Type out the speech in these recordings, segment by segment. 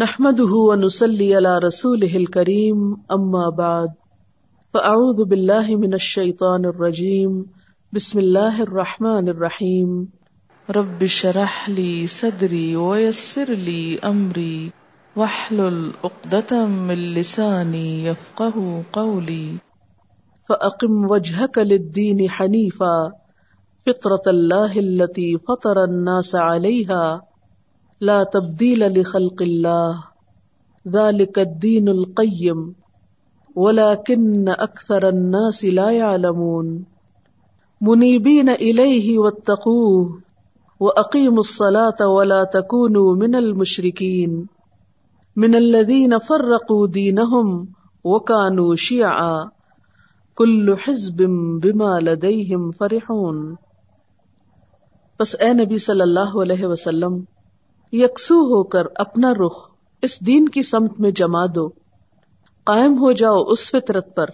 نحمده ونصلي على رسوله الكريم اما بعد فاعوذ بالله من الشيطان الرجيم بسم الله الرحمن الرحيم رب اشرح لي صدري ويسر لي امري واحلل عقدة من لساني يفقهوا قولي فاقم وجهك للدين حنيفا فطرة الله التي فطر الناس عليها لا تبدیل لخلق اللہ ذالک الدین القیم ولیکن اکثر الناس لا یعلمون منیبین الیہ واتقوہ واقیموا الصلاة ولا تکونوا من المشرکین من الذین فرقوا دینہم وکانوا شیعا کل حزب بما لدیہم فرحون۔ پس اے نبی صلی اللہ علیہ وسلم، یکسو ہو کر اپنا رخ اس دین کی سمت میں جما دو، قائم ہو جاؤ اس فطرت پر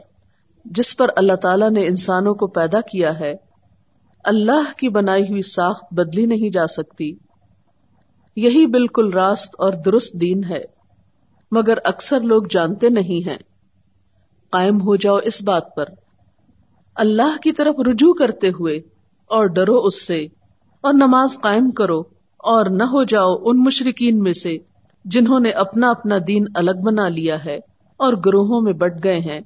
جس پر اللہ تعالیٰ نے انسانوں کو پیدا کیا ہے۔ اللہ کی بنائی ہوئی ساخت بدلی نہیں جا سکتی، یہی بالکل راست اور درست دین ہے، مگر اکثر لوگ جانتے نہیں ہیں۔ قائم ہو جاؤ اس بات پر، اللہ کی طرف رجوع کرتے ہوئے، اور ڈرو اس سے، اور نماز قائم کرو، اور نہ ہو جاؤ ان مشرکین میں سے جنہوں نے اپنا اپنا دین الگ بنا لیا ہے اور گروہوں میں بٹ گئے ہیں۔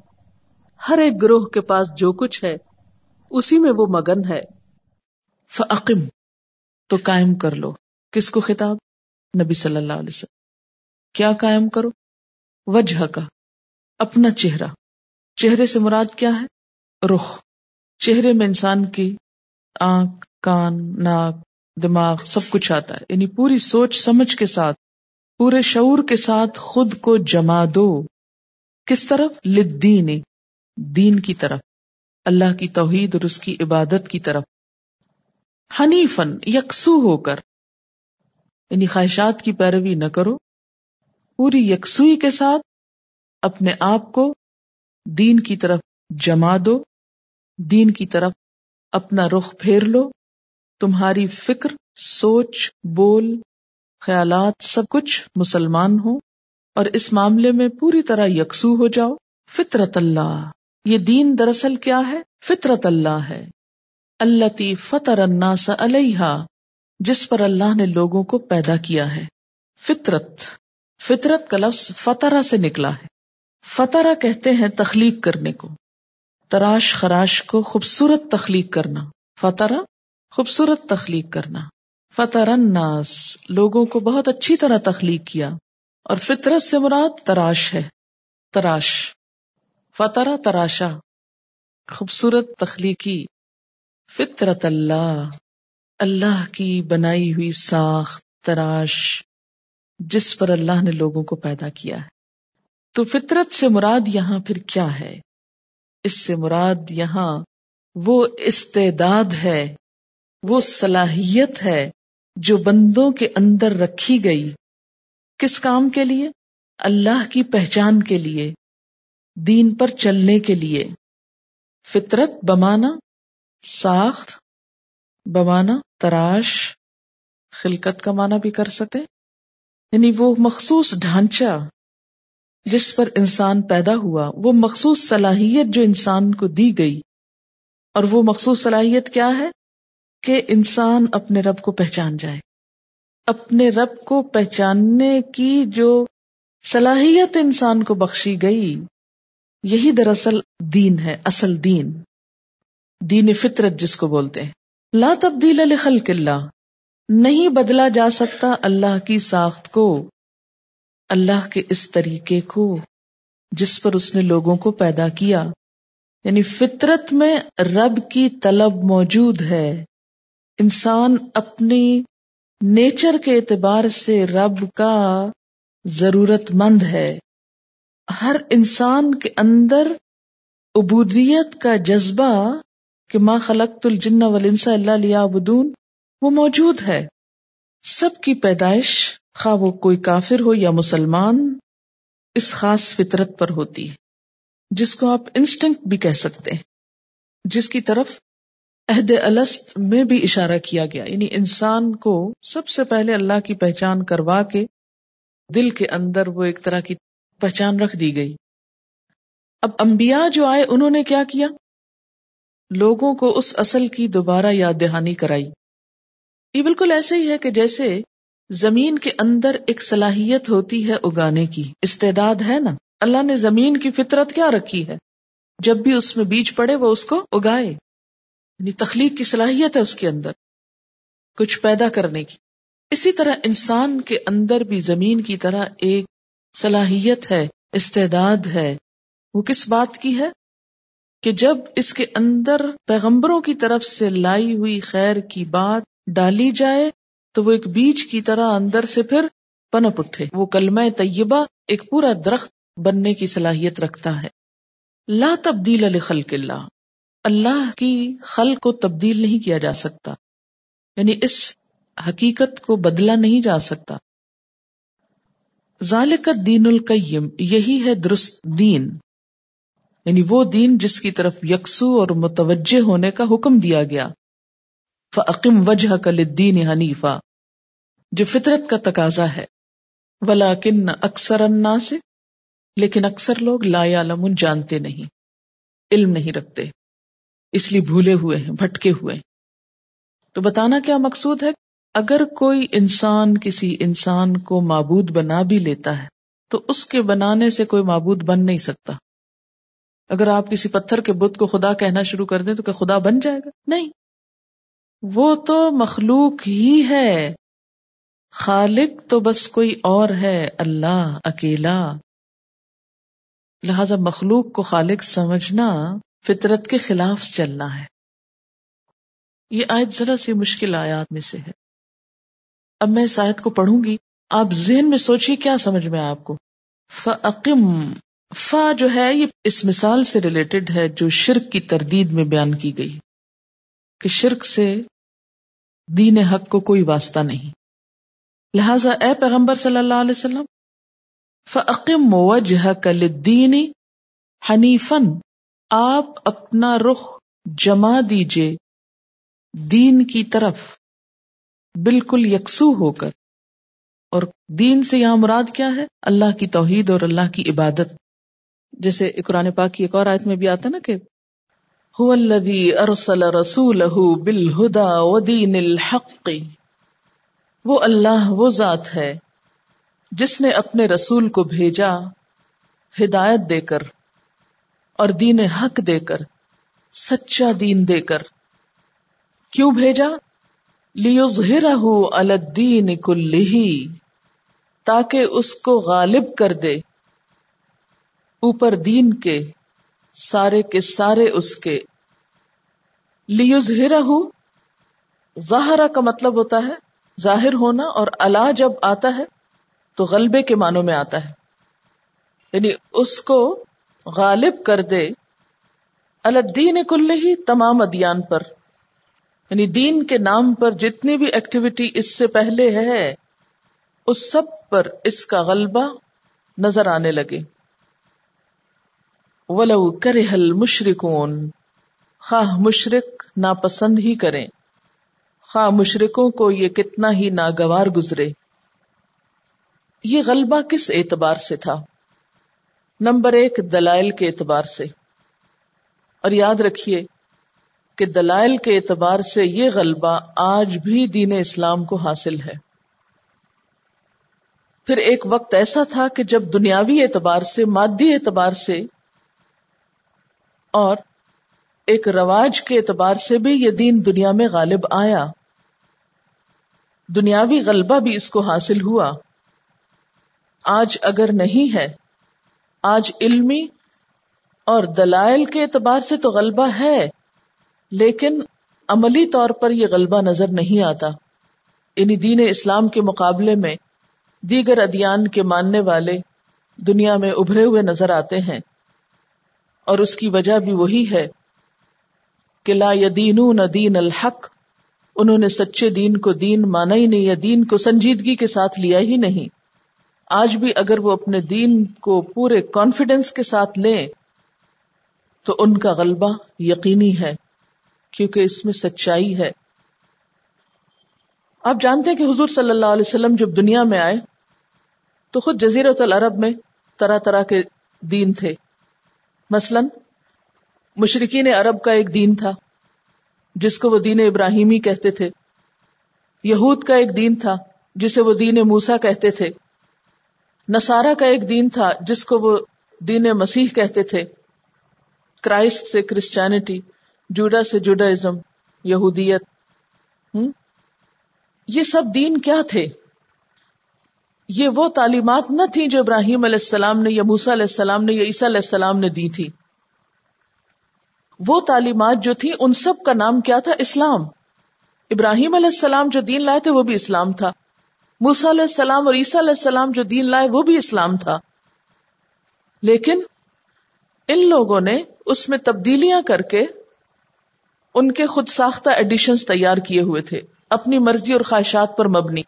ہر ایک گروہ کے پاس جو کچھ ہے اسی میں وہ مگن ہے۔ فَأَقِمْ تو قائم کر لو۔ کس کو خطاب؟ نبی صلی اللہ علیہ وسلم۔ کیا قائم کرو؟ وجہ کا، اپنا چہرہ۔ چہرے سے مراد کیا ہے؟ رخ۔ چہرے میں انسان کی آنکھ، کان، ناک، دماغ سب کچھ آتا ہے، یعنی پوری سوچ سمجھ کے ساتھ، پورے شعور کے ساتھ خود کو جما دو۔ کس طرف؟ للدین، دین کی طرف، اللہ کی توحید اور اس کی عبادت کی طرف۔ حنیفاً، یکسو ہو کر، یعنی خواہشات کی پیروی نہ کرو، پوری یکسوئی کے ساتھ اپنے آپ کو دین کی طرف جما دو، دین کی طرف اپنا رخ پھیر لو۔ تمہاری فکر، سوچ، بول، خیالات سب کچھ مسلمان ہو، اور اس معاملے میں پوری طرح یکسو ہو جاؤ۔ فطرت اللہ، یہ دین دراصل کیا ہے؟ فطرت اللہ ہے، اللتی فطر الناس علیہا، جس پر اللہ نے لوگوں کو پیدا کیا ہے۔ فطرت، فطرت کا لفظ فطرہ سے نکلا ہے۔ فطرہ کہتے ہیں تخلیق کرنے کو، تراش خراش کو خوبصورت تخلیق کرنا۔ فطرہ، خوبصورت تخلیق کرنا۔ فطر الناس، لوگوں کو بہت اچھی طرح تخلیق کیا، اور فطرت سے مراد تراش ہے، تراش۔ فطرہ تراشا، خوبصورت تخلیقی۔ فطرت اللہ، اللہ کی بنائی ہوئی ساخت، تراش، جس پر اللہ نے لوگوں کو پیدا کیا ہے۔ تو فطرت سے مراد یہاں پھر کیا ہے؟ اس سے مراد یہاں وہ استعداد ہے، وہ صلاحیت ہے جو بندوں کے اندر رکھی گئی۔ کس کام کے لیے؟ اللہ کی پہچان کے لیے، دین پر چلنے کے لیے۔ فطرت بمانا ساخت، بمانا تراش، خلقت کا معنی بھی کر سکتے، یعنی وہ مخصوص ڈھانچہ جس پر انسان پیدا ہوا، وہ مخصوص صلاحیت جو انسان کو دی گئی۔ اور وہ مخصوص صلاحیت کیا ہے؟ کہ انسان اپنے رب کو پہچان جائے۔ اپنے رب کو پہچاننے کی جو صلاحیت انسان کو بخشی گئی، یہی دراصل دین ہے، اصل دین، دین فطرت جس کو بولتے ہیں۔ لا تبدیل لخلق اللہ، نہیں بدلا جا سکتا اللہ کی ساخت کو، اللہ کے اس طریقے کو جس پر اس نے لوگوں کو پیدا کیا۔ یعنی فطرت میں رب کی طلب موجود ہے، انسان اپنی نیچر کے اعتبار سے رب کا ضرورت مند ہے۔ ہر انسان کے اندر عبودیت کا جذبہ، کہ ما خلقت الجن والانس الا لیعبدون، وہ موجود ہے۔ سب کی پیدائش، خواہ وہ کوئی کافر ہو یا مسلمان، اس خاص فطرت پر ہوتی ہے، جس کو آپ انسٹنکٹ بھی کہہ سکتے ہیں، جس کی طرف عہد الست میں بھی اشارہ کیا گیا۔ یعنی انسان کو سب سے پہلے اللہ کی پہچان کروا کے دل کے اندر وہ ایک طرح کی پہچان رکھ دی گئی. اب انبیاء جو آئے انہوں نے کیا کیا؟ لوگوں کو اس اصل کی دوبارہ یاد دہانی کرائی. یہ بالکل ایسے ہی ہے کہ جیسے زمین کے اندر ایک صلاحیت ہوتی ہے اگانے کی، استعداد ہے نا. اللہ نے زمین کی فطرت کیا رکھی ہے، جب بھی اس میں بیج پڑے وہ اس کو اگائے، یعنی تخلیق کی صلاحیت ہے اس کے اندر کچھ پیدا کرنے کی. اسی طرح انسان کے اندر بھی زمین کی طرح ایک صلاحیت ہے، استعداد ہے. وہ کس بات کی ہے؟ کہ جب اس کے اندر پیغمبروں کی طرف سے لائی ہوئی خیر کی بات ڈالی جائے تو وہ ایک بیج کی طرح اندر سے پھر پنپ اٹھے. وہ کلمہ طیبہ ایک پورا درخت بننے کی صلاحیت رکھتا ہے. لا تبدیل لخلق اللہ، اللہ کی خلق کو تبدیل نہیں کیا جا سکتا، یعنی اس حقیقت کو بدلا نہیں جا سکتا. ذالک الدین القیم، یہی ہے درست دین، یعنی وہ دین جس کی طرف یکسو اور متوجہ ہونے کا حکم دیا گیا. فَأَقِمْ وَجْهَكَ لِلدِّينِ حَنِيفًا، جو فطرت کا تقاضا ہے. وَلَكِنَّ أَكْثَرَ النَّاسِ، لیکن اکثر لوگ لا يعلمون، جانتے نہیں، علم نہیں رکھتے، اس لیے بھولے ہوئے ہیں، بھٹکے ہوئے ہیں. تو بتانا کیا مقصود ہے؟ اگر کوئی انسان کسی انسان کو معبود بنا بھی لیتا ہے تو اس کے بنانے سے کوئی معبود بن نہیں سکتا. اگر آپ کسی پتھر کے بت کو خدا کہنا شروع کر دیں تو کیا خدا بن جائے گا؟ نہیں، وہ تو مخلوق ہی ہے. خالق تو بس کوئی اور ہے، اللہ اکیلا. لہذا مخلوق کو خالق سمجھنا فطرت کے خلاف چلنا ہے. یہ آیت ذرا سی مشکل آیات میں سے ہے. اب میں اس آیت کو پڑھوں گی، آپ ذہن میں سوچیے کیا سمجھ میں آپ کو. فَأَقِمْ، فا جو ہے یہ اس مثال سے ریلیٹڈ ہے جو شرک کی تردید میں بیان کی گئی، کہ شرک سے دین حق کو کوئی واسطہ نہیں. لہذا اے پیغمبر صلی اللہ علیہ وسلم، فَأَقِمْ وَجْهَكَ لِلدِّينِ حَنِيفًا، آپ اپنا رخ جما دیجئے دین کی طرف بالکل یکسو ہو کر. اور دین سے یہاں مراد کیا ہے؟ اللہ کی توحید اور اللہ کی عبادت. جیسے قرآن پاک کی ایک اور آیت میں بھی آتا نا کہ هو الذی ارسل رسولہ بالہدی ودین الحق، وہ اللہ وہ ذات ہے جس نے اپنے رسول کو بھیجا ہدایت دے کر اور دین حق دے کر، سچا دین دے کر. کیوں بھیجا؟ لیظہرہ علی الدین کلہ، تاکہ اس کو غالب کر دے اوپر دین کے سارے اس کے. لیظہرہ، ظاہرہ کا مطلب ہوتا ہے ظاہر ہونا، اور علا جب آتا ہے تو غلبے کے معنوں میں آتا ہے، یعنی اس کو غالب کر دے علی الدین کلہ، تمام ادیان پر. یعنی دین کے نام پر جتنی بھی ایکٹیویٹی اس سے پہلے ہے اس سب پر اس کا غلبہ نظر آنے لگے. وَلَوْ كَرِهَ الْمُشْرِكُونَ، خواہ مشرک ناپسند ہی کریں، خواہ مشرکوں کو یہ کتنا ہی ناگوار گزرے. یہ غلبہ کس اعتبار سے تھا؟ نمبر 1، دلائل کے اعتبار سے. اور یاد رکھیے کہ دلائل کے اعتبار سے یہ غلبہ آج بھی دین اسلام کو حاصل ہے. پھر ایک وقت ایسا تھا کہ جب دنیاوی اعتبار سے، مادی اعتبار سے اور ایک رواج کے اعتبار سے بھی یہ دین دنیا میں غالب آیا، دنیاوی غلبہ بھی اس کو حاصل ہوا. آج اگر نہیں ہے، آج علمی اور دلائل کے اعتبار سے تو غلبہ ہے لیکن عملی طور پر یہ غلبہ نظر نہیں آتا. یعنی دین اسلام کے مقابلے میں دیگر ادیان کے ماننے والے دنیا میں ابھرے ہوئے نظر آتے ہیں، اور اس کی وجہ بھی وہی ہے کہ لا یدینون دین الحق، انہوں نے سچے دین کو دین مانا ہی نہیں، یا دین کو سنجیدگی کے ساتھ لیا ہی نہیں. آج بھی اگر وہ اپنے دین کو پورے کانفیڈنس کے ساتھ لیں تو ان کا غلبہ یقینی ہے، کیونکہ اس میں سچائی ہے. آپ جانتے ہیں کہ حضور صلی اللہ علیہ وسلم جب دنیا میں آئے تو خود جزیرۃ العرب میں طرح طرح کے دین تھے. مثلا مشرکین عرب کا ایک دین تھا جس کو وہ دین ابراہیمی کہتے تھے، یہود کا ایک دین تھا جسے وہ دین موسیٰ کہتے تھے، نصارہ کا ایک دین تھا جس کو وہ دین مسیح کہتے تھے، کرائسٹ سے کرسچینٹی، جوڈا سے جوڈائزم، یہودیت. یہ سب دین کیا تھے؟ یہ وہ تعلیمات نہ تھیں جو ابراہیم علیہ السلام نے یا موسیٰ علیہ السلام نے یا عیسیٰ علیہ السلام نے دی تھی. وہ تعلیمات جو تھیں ان سب کا نام کیا تھا؟ اسلام. ابراہیم علیہ السلام جو دین لائے تھے وہ بھی اسلام تھا، موسیٰ علیہ السلام اور عیسیٰ علیہ السلام جو دین لائے وہ بھی اسلام تھا، لیکن ان لوگوں نے اس میں تبدیلیاں کر کے ان کے خود ساختہ ایڈیشنز تیار کیے ہوئے تھے، اپنی مرضی اور خواہشات پر مبنی.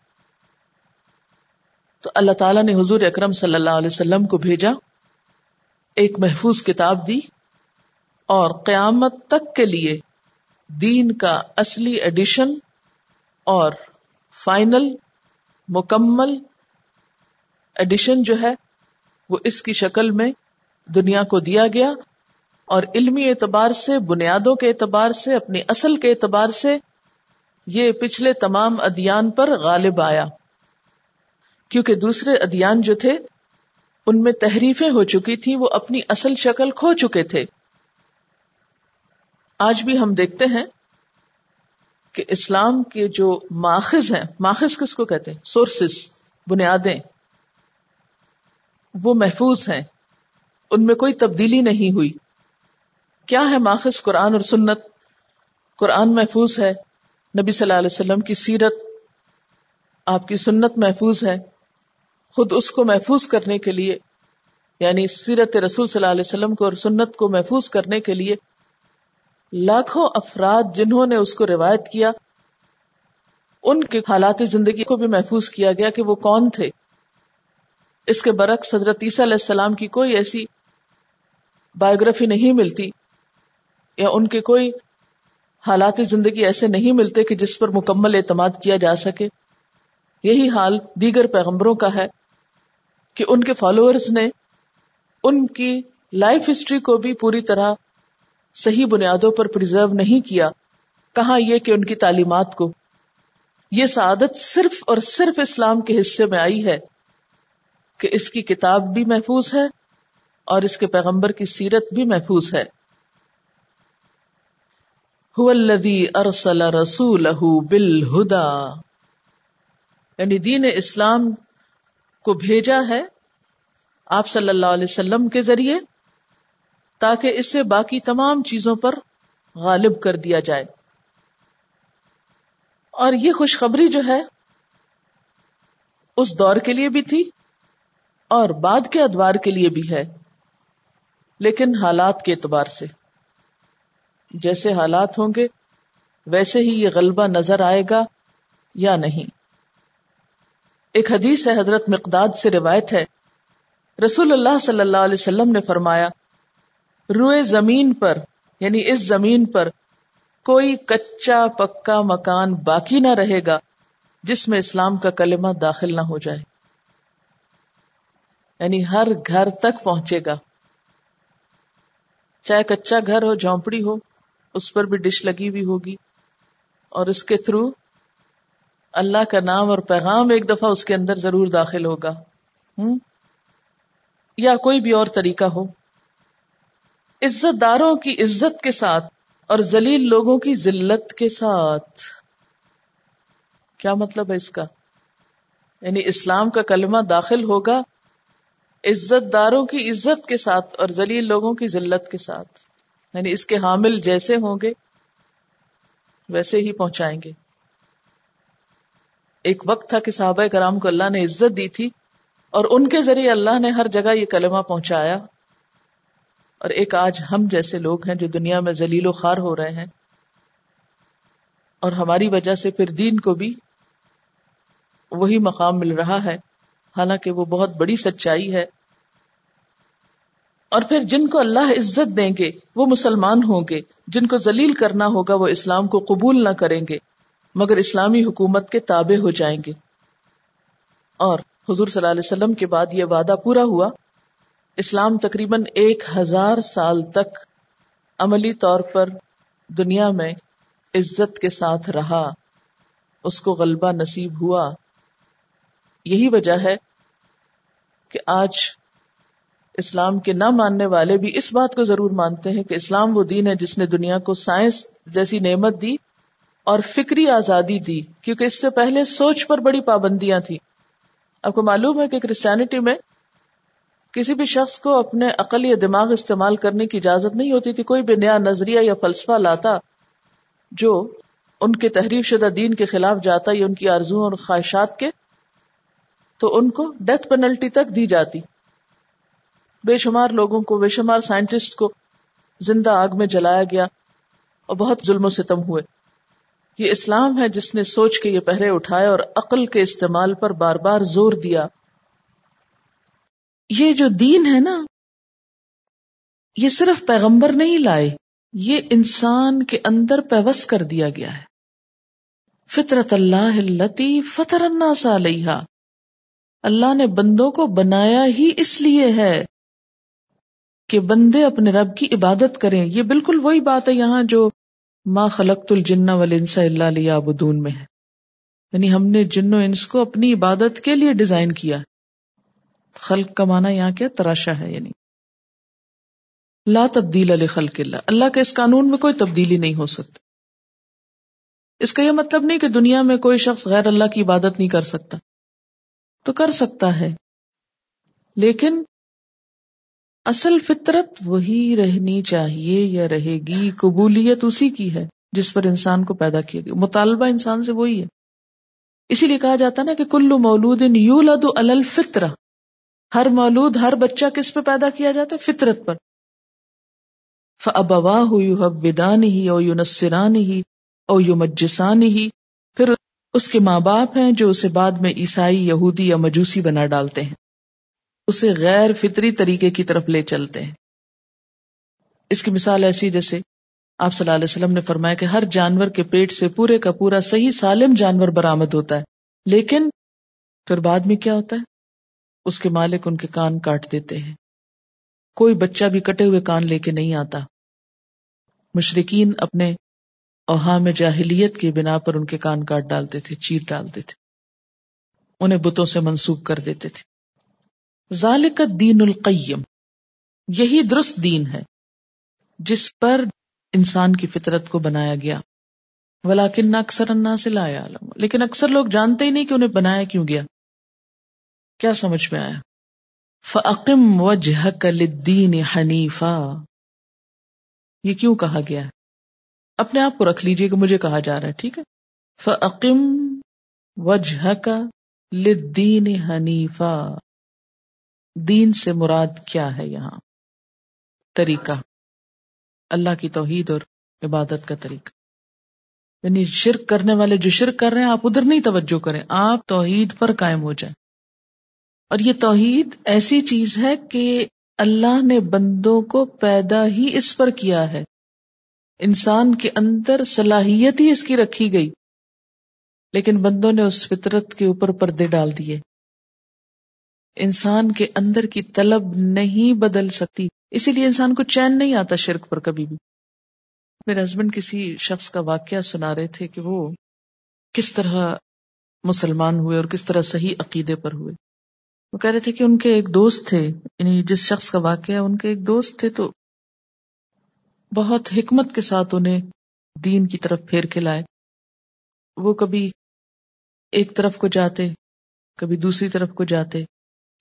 تو اللہ تعالیٰ نے حضور اکرم صلی اللہ علیہ وسلم کو بھیجا، ایک محفوظ کتاب دی، اور قیامت تک کے لیے دین کا اصلی ایڈیشن اور فائنل مکمل ایڈیشن جو ہے وہ اس کی شکل میں دنیا کو دیا گیا، اور علمی اعتبار سے، بنیادوں کے اعتبار سے، اپنی اصل کے اعتبار سے یہ پچھلے تمام ادیان پر غالب آیا، کیونکہ دوسرے ادیان جو تھے ان میں تحریفیں ہو چکی تھیں، وہ اپنی اصل شکل کھو چکے تھے. آج بھی ہم دیکھتے ہیں کہ اسلام کے جو ماخذ ہیں، ماخذ کس کو کہتے ہیں؟ سورسز، بنیادیں، وہ محفوظ ہیں، ان میں کوئی تبدیلی نہیں ہوئی. کیا ہے ماخذ؟ قرآن اور سنت. قرآن محفوظ ہے، نبی صلی اللہ علیہ وسلم کی سیرت، آپ کی سنت محفوظ ہے. خود اس کو محفوظ کرنے کے لیے، یعنی سیرت رسول صلی اللہ علیہ وسلم کو اور سنت کو محفوظ کرنے کے لیے لاکھوں افراد جنہوں نے اس کو روایت کیا، ان کے حالات زندگی کو بھی محفوظ کیا گیا کہ وہ کون تھے. اس کے برعکس حضرت عیسیٰ علیہ السلام کی کوئی ایسی بائیوگرافی نہیں ملتی، یا ان کے کوئی حالات زندگی ایسے نہیں ملتے کہ جس پر مکمل اعتماد کیا جا سکے. یہی حال دیگر پیغمبروں کا ہے کہ ان کے فالوورز نے ان کی لائف ہسٹری کو بھی پوری طرح صحیح بنیادوں پر پرزرو نہیں کیا، کہاں یہ کہ ان کی تعلیمات کو. یہ سعادت صرف اور صرف اسلام کے حصے میں آئی ہے کہ اس کی کتاب بھی محفوظ ہے اور اس کے پیغمبر کی سیرت بھی محفوظ ہے. هو الذی ارسل رسوله بالهدى، یعنی دین اسلام کو بھیجا ہے آپ صلی اللہ علیہ وسلم کے ذریعے تاکہ اس سے باقی تمام چیزوں پر غالب کر دیا جائے. اور یہ خوشخبری جو ہے اس دور کے لیے بھی تھی اور بعد کے ادوار کے لیے بھی ہے، لیکن حالات کے اعتبار سے جیسے حالات ہوں گے ویسے ہی یہ غلبہ نظر آئے گا یا نہیں. ایک حدیث ہے، حضرت مقداد سے روایت ہے، رسول اللہ صلی اللہ علیہ وسلم نے فرمایا، روئے زمین پر، یعنی اس زمین پر، کوئی کچا پکا مکان باقی نہ رہے گا جس میں اسلام کا کلمہ داخل نہ ہو جائے. یعنی ہر گھر تک پہنچے گا، چاہے کچا گھر ہو، جھونپڑی ہو، اس پر بھی ڈش لگی ہوئی ہوگی اور اس کے تھرو اللہ کا نام اور پیغام ایک دفعہ اس کے اندر ضرور داخل ہوگا، یا کوئی بھی اور طریقہ ہو. عزت داروں کی عزت کے ساتھ اور ذلیل لوگوں کی ذلت کے ساتھ. کیا مطلب ہے اس کا؟ یعنی اسلام کا کلمہ داخل ہوگا عزت داروں کی عزت کے ساتھ اور ذلیل لوگوں کی ذلت کے ساتھ، یعنی اس کے حامل جیسے ہوں گے ویسے ہی پہنچائیں گے. ایک وقت تھا کہ صحابہ کرام کو اللہ نے عزت دی تھی اور ان کے ذریعے اللہ نے ہر جگہ یہ کلمہ پہنچایا، اور ایک آج ہم جیسے لوگ ہیں جو دنیا میں ذلیل و خوار ہو رہے ہیں، اور ہماری وجہ سے پھر دین کو بھی وہی مقام مل رہا ہے، حالانکہ وہ بہت بڑی سچائی ہے. اور پھر جن کو اللہ عزت دیں گے وہ مسلمان ہوں گے، جن کو ذلیل کرنا ہوگا وہ اسلام کو قبول نہ کریں گے مگر اسلامی حکومت کے تابع ہو جائیں گے. اور حضور صلی اللہ علیہ وسلم کے بعد یہ وعدہ پورا ہوا. اسلام تقریباً 1000 سال تک عملی طور پر دنیا میں عزت کے ساتھ رہا، اس کو غلبہ نصیب ہوا. یہی وجہ ہے کہ آج اسلام کے نہ ماننے والے بھی اس بات کو ضرور مانتے ہیں کہ اسلام وہ دین ہے جس نے دنیا کو سائنس جیسی نعمت دی اور فکری آزادی دی، کیونکہ اس سے پہلے سوچ پر بڑی پابندیاں تھیں. آپ کو معلوم ہے کہ کرسچینٹی میں کسی بھی شخص کو اپنے عقل یا دماغ استعمال کرنے کی اجازت نہیں ہوتی تھی. کوئی بھی نیا نظریہ یا فلسفہ لاتا جو ان کے تحریف شدہ دین کے خلاف جاتا یا ان کی آرزوؤں اور خواہشات کے، تو ان کو ڈیتھ پینلٹی تک دی جاتی. بے شمار لوگوں کو، بے شمار سائنٹسٹ کو زندہ آگ میں جلایا گیا اور بہت ظلم و ستم ہوئے. یہ اسلام ہے جس نے سوچ کے یہ پہرے اٹھائے اور عقل کے استعمال پر بار بار زور دیا. یہ جو دین ہے نا، یہ صرف پیغمبر نہیں لائے، یہ انسان کے اندر پیوست کر دیا گیا ہے. فطرت اللہ التی فطر الناس علیہا، اللہ نے بندوں کو بنایا ہی اس لیے ہے کہ بندے اپنے رب کی عبادت کریں. یہ بالکل وہی بات ہے یہاں جو ما خلقت الجن والانس الا لیعبدون میں ہے، یعنی ہم نے جن و انس کو اپنی عبادت کے لیے ڈیزائن کیا. خلق کا معنی یہاں کیا؟ تراشا ہے، یعنی لا تبدیل لخلق اللہ، اللہ کے اس قانون میں کوئی تبدیلی نہیں ہو سکتی. اس کا یہ مطلب نہیں کہ دنیا میں کوئی شخص غیر اللہ کی عبادت نہیں کر سکتا، تو کر سکتا ہے، لیکن اصل فطرت وہی رہنی چاہیے یا رہے گی. قبولیت اسی کی ہے جس پر انسان کو پیدا کیا گیا، مطالبہ انسان سے وہی ہے. اسی لیے کہا جاتا نا کہ کل مولود یولد علی الفطرہ، ہر مولود، ہر بچہ کس پہ پیدا کیا جاتا ہے؟ فطرت پر. فَأَبَوَاهُ يُحَوِّدَانِهِ أَوْ يُنَصِّرَانِهِ أَوْ يُمَجِّسَانِهِ، پھر اس کے ماں باپ ہیں جو اسے بعد میں عیسائی، یہودی یا مجوسی بنا ڈالتے ہیں، اسے غیر فطری طریقے کی طرف لے چلتے ہیں. اس کی مثال ایسی جیسے آپ صلی اللہ علیہ وسلم نے فرمایا کہ ہر جانور کے پیٹ سے پورے کا پورا صحیح سالم جانور برآمد ہوتا ہے، لیکن پھر بعد میں کیا ہوتا ہے؟ اس کے مالک ان کے کان کاٹ دیتے ہیں. کوئی بچہ بھی کٹے ہوئے کان لے کے نہیں آتا. مشرکین اپنے اوہام جاہلیت کی بنا پر ان کے کان کاٹ ڈالتے تھے، چیر ڈالتے تھے، انہیں بتوں سے منسوب کر دیتے تھے. ذالک الدین القیم، یہی درست دین ہے جس پر انسان کی فطرت کو بنایا گیا. ولیکن اکثر الناس لا یعلمون، لیکن اکثر لوگ جانتے ہی نہیں کہ انہیں بنایا کیوں گیا. کیا سمجھ میں آیا؟ فَأَقِمْ وَجْهَكَ لِلدِّينِ حَنِيفًا، یہ کیوں کہا گیا ہے؟ اپنے آپ کو رکھ لیجئے کہ مجھے کہا جا رہا ہے، ٹھیک ہے. فَأَقِمْ وَجْهَكَ لِلدِّينِ حَنِيفًا، دین سے مراد کیا ہے یہاں؟ طریقہ، اللہ کی توحید اور عبادت کا طریقہ. یعنی شرک کرنے والے جو شرک کر رہے ہیں، آپ ادھر نہیں توجہ کریں، آپ توحید پر قائم ہو جائیں. اور یہ توحید ایسی چیز ہے کہ اللہ نے بندوں کو پیدا ہی اس پر کیا ہے. انسان کے اندر صلاحیت ہی اس کی رکھی گئی، لیکن بندوں نے اس فطرت کے اوپر پردے ڈال دیے. انسان کے اندر کی طلب نہیں بدل سکتی، اسی لیے انسان کو چین نہیں آتا شرک پر کبھی بھی. میرے ہسبینڈ کسی شخص کا واقعہ سنا رہے تھے کہ وہ کس طرح مسلمان ہوئے اور کس طرح صحیح عقیدے پر ہوئے. وہ کہہ رہے تھے کہ ان کے ایک دوست تھے، یعنی جس شخص کا واقعہ ہے ان کے ایک دوست تھے، تو بہت حکمت کے ساتھ انہیں دین کی طرف پھیر کے لائے. وہ کبھی ایک طرف کو جاتے، کبھی دوسری طرف کو جاتے،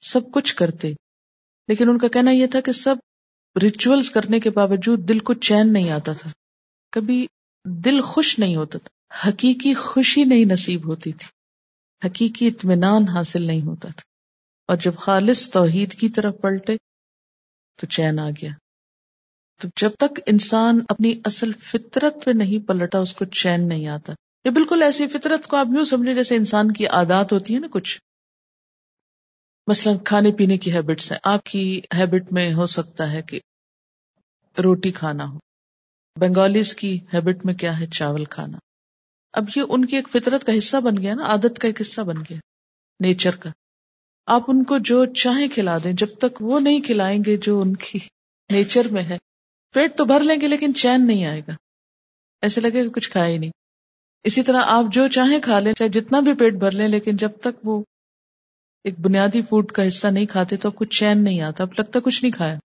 سب کچھ کرتے، لیکن ان کا کہنا یہ تھا کہ سب ریچولز کرنے کے باوجود دل کو چین نہیں آتا تھا، کبھی دل خوش نہیں ہوتا تھا، حقیقی خوشی نہیں نصیب ہوتی تھی، حقیقی اطمینان حاصل نہیں ہوتا تھا. اور جب خالص توحید کی طرف پلٹے تو چین آ گیا. تو جب تک انسان اپنی اصل فطرت پہ نہیں پلٹا، اس کو چین نہیں آتا. یہ بالکل ایسی فطرت کو آپ یوں سمجھے جیسے انسان کی عادات ہوتی ہے نا. کچھ مثلا کھانے پینے کی ہیبٹس ہیں. آپ کی ہیبٹ میں ہو سکتا ہے کہ روٹی کھانا ہو، بنگالیز کی ہیبٹ میں کیا ہے؟ چاول کھانا. اب یہ ان کی ایک فطرت کا حصہ بن گیا نا، عادت کا ایک حصہ بن گیا، نیچر کا. آپ ان کو جو چاہیں کھلا دیں، جب تک وہ نہیں کھلائیں گے جو ان کی نیچر میں ہے. پیٹ تو بھر لیں گے لیکن چین نہیں آئے گا، ایسے لگے کہ کچھ کھائے ہی نہیں. اسی طرح آپ جو چاہیں کھا لیں، چاہے جتنا بھی پیٹ بھر لیں، لیکن جب تک وہ ایک بنیادی فوڈ کا حصہ نہیں کھاتے تو آپ کو چین نہیں آتا، آپ لگتا کچھ نہیں کھایا.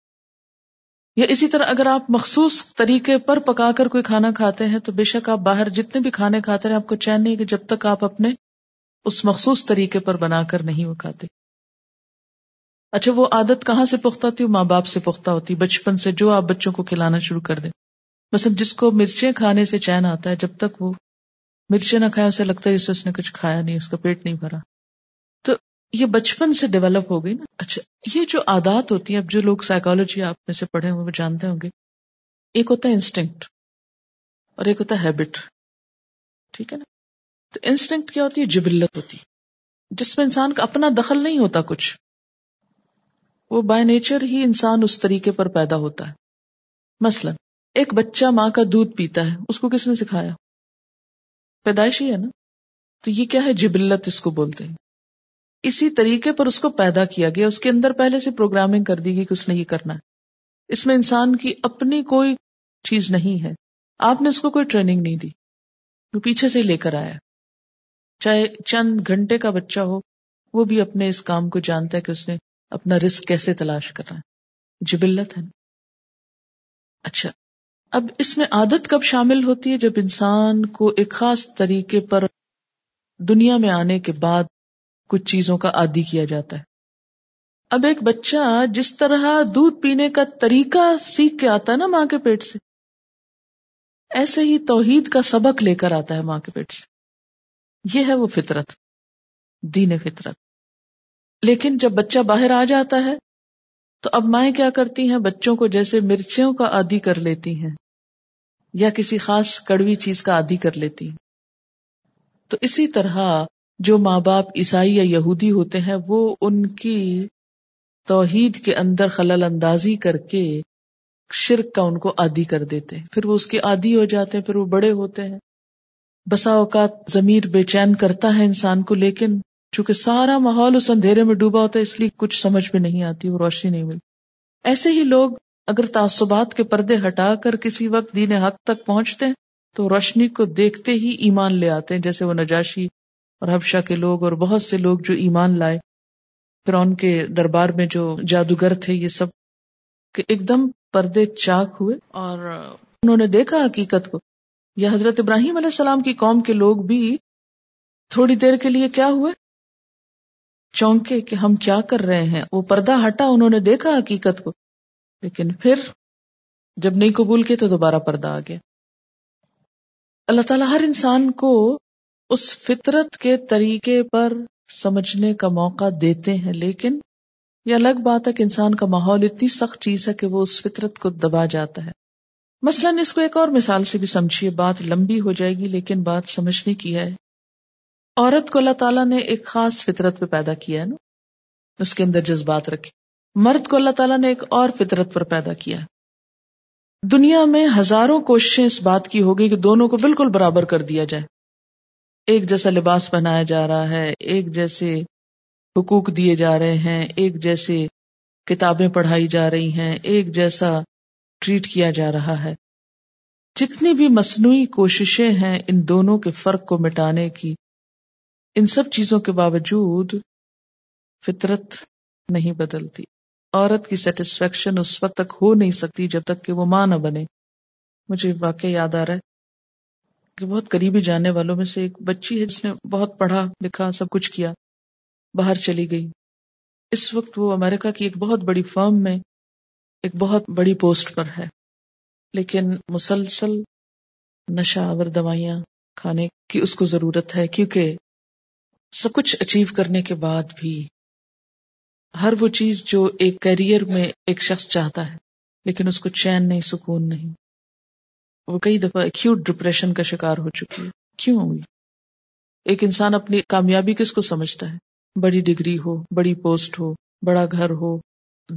یا اسی طرح اگر آپ مخصوص طریقے پر پکا کر کوئی کھانا کھاتے ہیں تو بے شک آپ باہر جتنے بھی کھانے کھاتے رہے آپ کو چین نہیں کہ جب تک آپ اپنے اس مخصوص طریقے پر بنا کر نہیں وہ کھاتے. اچھا، وہ عادت کہاں سے پختہ ہوتی ہے؟ ماں باپ سے پختہ ہوتی، بچپن سے جو آپ بچوں کو کھلانا شروع کر دیں. مثلا جس کو مرچیں کھانے سے چین آتا ہے، جب تک وہ مرچیں نہ کھائے اسے لگتا ہے جیسے اس نے کچھ کھایا نہیں، اس کا پیٹ نہیں بھرا. تو یہ بچپن سے ڈیولپ ہو گئی نا. اچھا، یہ جو عادات ہوتی ہیں، اب جو لوگ سائیکالوجی آپ میں سے پڑھے ہوئے وہ جانتے ہوں گے، ایک ہوتا ہے انسٹنکٹ اور ایک ہوتا ہے ہیبٹ، ٹھیک ہے نا. تو انسٹنکٹ کیا ہوتی ہے؟ جبلت ہوتی، جس میں انسان کا اپنا دخل نہیں ہوتا کچھ، وہ بائی نیچر ہی انسان اس طریقے پر پیدا ہوتا ہے. مثلا ایک بچہ ماں کا دودھ پیتا ہے، اس کو کس نے سکھایا؟ پیدائش ہی ہے نا. تو یہ کیا ہے؟ جبلت اس کو بولتے ہیں. اسی طریقے پر اس کو پیدا کیا گیا، اس کے اندر پہلے سے پروگرامنگ کر دی گئی کہ اس نے یہ کرنا ہے. اس میں انسان کی اپنی کوئی چیز نہیں ہے، آپ نے اس کو کوئی ٹریننگ نہیں دی، وہ پیچھے سے لے کر آیا. چاہے چند گھنٹے کا بچہ ہو، وہ بھی اپنے اس کام کو جانتا ہے کہ اس نے اپنا رزق کیسے تلاش کرنا ہے. جبلت ہے نا. اچھا، اب اس میں عادت کب شامل ہوتی ہے؟ جب انسان کو ایک خاص طریقے پر دنیا میں آنے کے بعد کچھ چیزوں کا عادی کیا جاتا ہے. اب ایک بچہ جس طرح دودھ پینے کا طریقہ سیکھ کے آتا ہے نا ماں کے پیٹ سے، ایسے ہی توحید کا سبق لے کر آتا ہے ماں کے پیٹ سے. یہ ہے وہ فطرت، دین فطرت. لیکن جب بچہ باہر آ جاتا ہے تو اب مائیں کیا کرتی ہیں؟ بچوں کو جیسے مرچیوں کا عادی کر لیتی ہیں یا کسی خاص کڑوی چیز کا عادی کر لیتی ہیں. تو اسی طرح جو ماں باپ عیسائی یا یہودی ہوتے ہیں، وہ ان کی توحید کے اندر خلل اندازی کر کے شرک کا ان کو عادی کر دیتے ہیں. پھر وہ اس کے عادی ہو جاتے ہیں، پھر وہ بڑے ہوتے ہیں. بسا اوقات ضمیر بے چین کرتا ہے انسان کو، لیکن چونکہ سارا ماحول اس اندھیرے میں ڈوبا ہوتا ہے اس لیے کچھ سمجھ میں نہیں آتی، وہ روشنی نہیں ملتی. ایسے ہی لوگ اگر تعصبات کے پردے ہٹا کر کسی وقت دین حق تک پہنچتے ہیں تو روشنی کو دیکھتے ہی ایمان لے آتے ہیں، جیسے وہ نجاشی اور حبشہ کے لوگ اور بہت سے لوگ جو ایمان لائے. پھر ان کے دربار میں جو جادوگر تھے یہ سب کہ ایک دم پردے چاک ہوئے اور انہوں نے دیکھا حقیقت کو. یا حضرت ابراہیم علیہ السلام کی قوم کے لوگ بھی تھوڑی دیر کے لیے کیا ہوئے؟ چونکے کہ ہم کیا کر رہے ہیں. وہ پردہ ہٹا، انہوں نے دیکھا حقیقت کو، لیکن پھر جب نہیں قبول کیے تو دوبارہ پردہ آ گیا. اللہ تعالیٰ ہر انسان کو اس فطرت کے طریقے پر سمجھنے کا موقع دیتے ہیں، لیکن یہ الگ بات ہے کہ انسان کا ماحول اتنی سخت چیز ہے کہ وہ اس فطرت کو دبا جاتا ہے. مثلاً اس کو ایک اور مثال سے بھی سمجھیے، بات لمبی ہو جائے گی لیکن بات سمجھنے کی ہے. عورت کو اللہ تعالیٰ نے ایک خاص فطرت پہ پیدا کیا ہے نا، اس کے اندر جذبات رکھے. مرد کو اللہ تعالیٰ نے ایک اور فطرت پر پیدا کیا ہے. دنیا میں ہزاروں کوششیں اس بات کی ہوگی کہ دونوں کو بالکل برابر کر دیا جائے، ایک جیسا لباس پہنایا جا رہا ہے، ایک جیسے حقوق دیے جا رہے ہیں، ایک جیسے کتابیں پڑھائی جا رہی ہیں، ایک جیسا ٹریٹ کیا جا رہا ہے. جتنی بھی مصنوعی کوششیں ہیں ان دونوں کے فرق کو مٹانے کی، ان سب چیزوں کے باوجود فطرت نہیں بدلتی. عورت کی سیٹسفیکشن اس وقت تک ہو نہیں سکتی جب تک کہ وہ ماں نہ بنے. مجھے واقعہ یاد آ رہا ہے کہ بہت قریبی جاننے والوں میں سے ایک بچی ہے جس نے بہت پڑھا لکھا سب کچھ کیا، باہر چلی گئی. اس وقت وہ امریکہ کی ایک بہت بڑی فرم میں ایک بہت بڑی پوسٹ پر ہے، لیکن مسلسل نشہ آور دوائیاں کھانے کی اس کو ضرورت ہے، کیونکہ سب کچھ اچیو کرنے کے بعد بھی ہر وہ چیز جو ایک کیریئر میں ایک شخص چاہتا ہے، لیکن اس کو چین نہیں، سکون نہیں. وہ کئی دفعہ ایکیوٹ ڈپریشن کا شکار ہو چکی ہے. کیوں ہوئی؟ ایک انسان اپنی کامیابی کس کو سمجھتا ہے؟ بڑی ڈگری ہو، بڑی پوسٹ ہو، بڑا گھر ہو،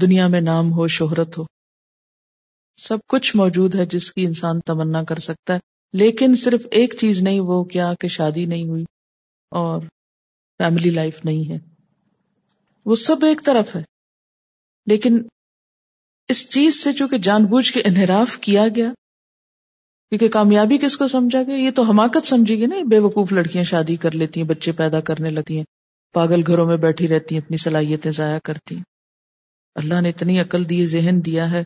دنیا میں نام ہو، شہرت ہو، سب کچھ موجود ہے جس کی انسان تمنا کر سکتا ہے. لیکن صرف ایک چیز نہیں، وہ کیا کہ شادی نہیں ہوئی اور فیملی لائف نہیں ہے. وہ سب ایک طرف ہے، لیکن اس چیز سے چونکہ جان بوجھ کے انحراف کیا گیا، کیونکہ کامیابی کس کو سمجھا گیا، یہ تو حماقت سمجھی گئی نا، بے وقوف لڑکیاں شادی کر لیتی ہیں، بچے پیدا کرنے لگتی ہیں، پاگل گھروں میں بیٹھی رہتی ہیں، اپنی صلاحیتیں ضائع کرتی ہیں. اللہ نے اتنی عقل دی، ذہن دیا ہے،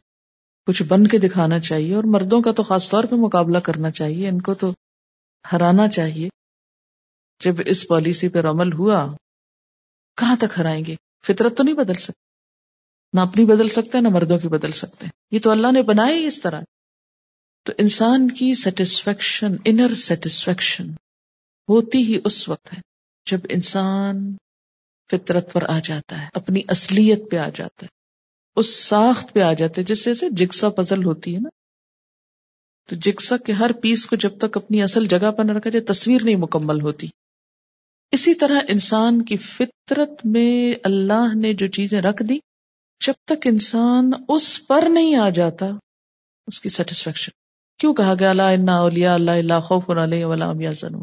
کچھ بن کے دکھانا چاہیے، اور مردوں کا تو خاص طور پہ مقابلہ کرنا چاہیے، ان کو تو ہرانا چاہیے. جب اس پالیسی پر عمل ہوا، کہاں تک ہرائیں گے؟ فطرت تو نہیں بدل سکتے، نہ اپنی بدل سکتے ہیں، نہ مردوں کی بدل سکتے ہیں، یہ تو اللہ نے بنایا ہی اس طرح. تو انسان کی سیٹسفیکشن، انر سیٹسفیکشن ہوتی ہی اس وقت ہے جب انسان فطرت پر آ جاتا ہے، اپنی اصلیت پہ آ جاتا ہے، اس ساخت پہ آ جاتا ہے جس سے جگسا پزل ہوتی ہے نا. تو جگسا کے ہر پیس کو جب تک اپنی اصل جگہ پر نہ رکھا جائے، تصویر نہیں مکمل ہوتی. اسی طرح انسان کی فطرت میں اللہ نے جو چیزیں رکھ دی، جب تک انسان اس پر نہیں آ جاتا، اس کی سیٹسفیکشن. کیوں کہا گیا لا ان اولیاء اللہ لا خوف علیہم ولا هم يحزنون،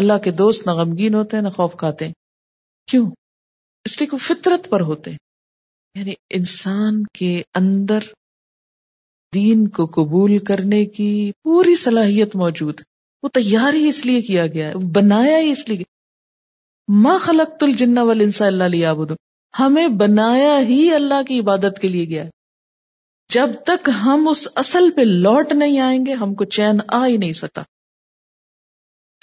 اللہ کے دوست نہ غمگین ہوتے ہیں، نہ خوف کھاتے ہیں. کیوں؟ اس لیے کہ فطرت پر ہوتے ہیں. یعنی انسان کے اندر دین کو قبول کرنے کی پوری صلاحیت موجود ہے، وہ تیار ہی اس لیے کیا گیا ہے، بنایا ہی اس لیے. ما خلقت الجن والانس الا لیعبدون، ہمیں بنایا ہی اللہ کی عبادت کے لیے گیا ہے. جب تک ہم اس اصل پہ لوٹ نہیں آئیں گے، ہم کو چین آ ہی نہیں سکتا.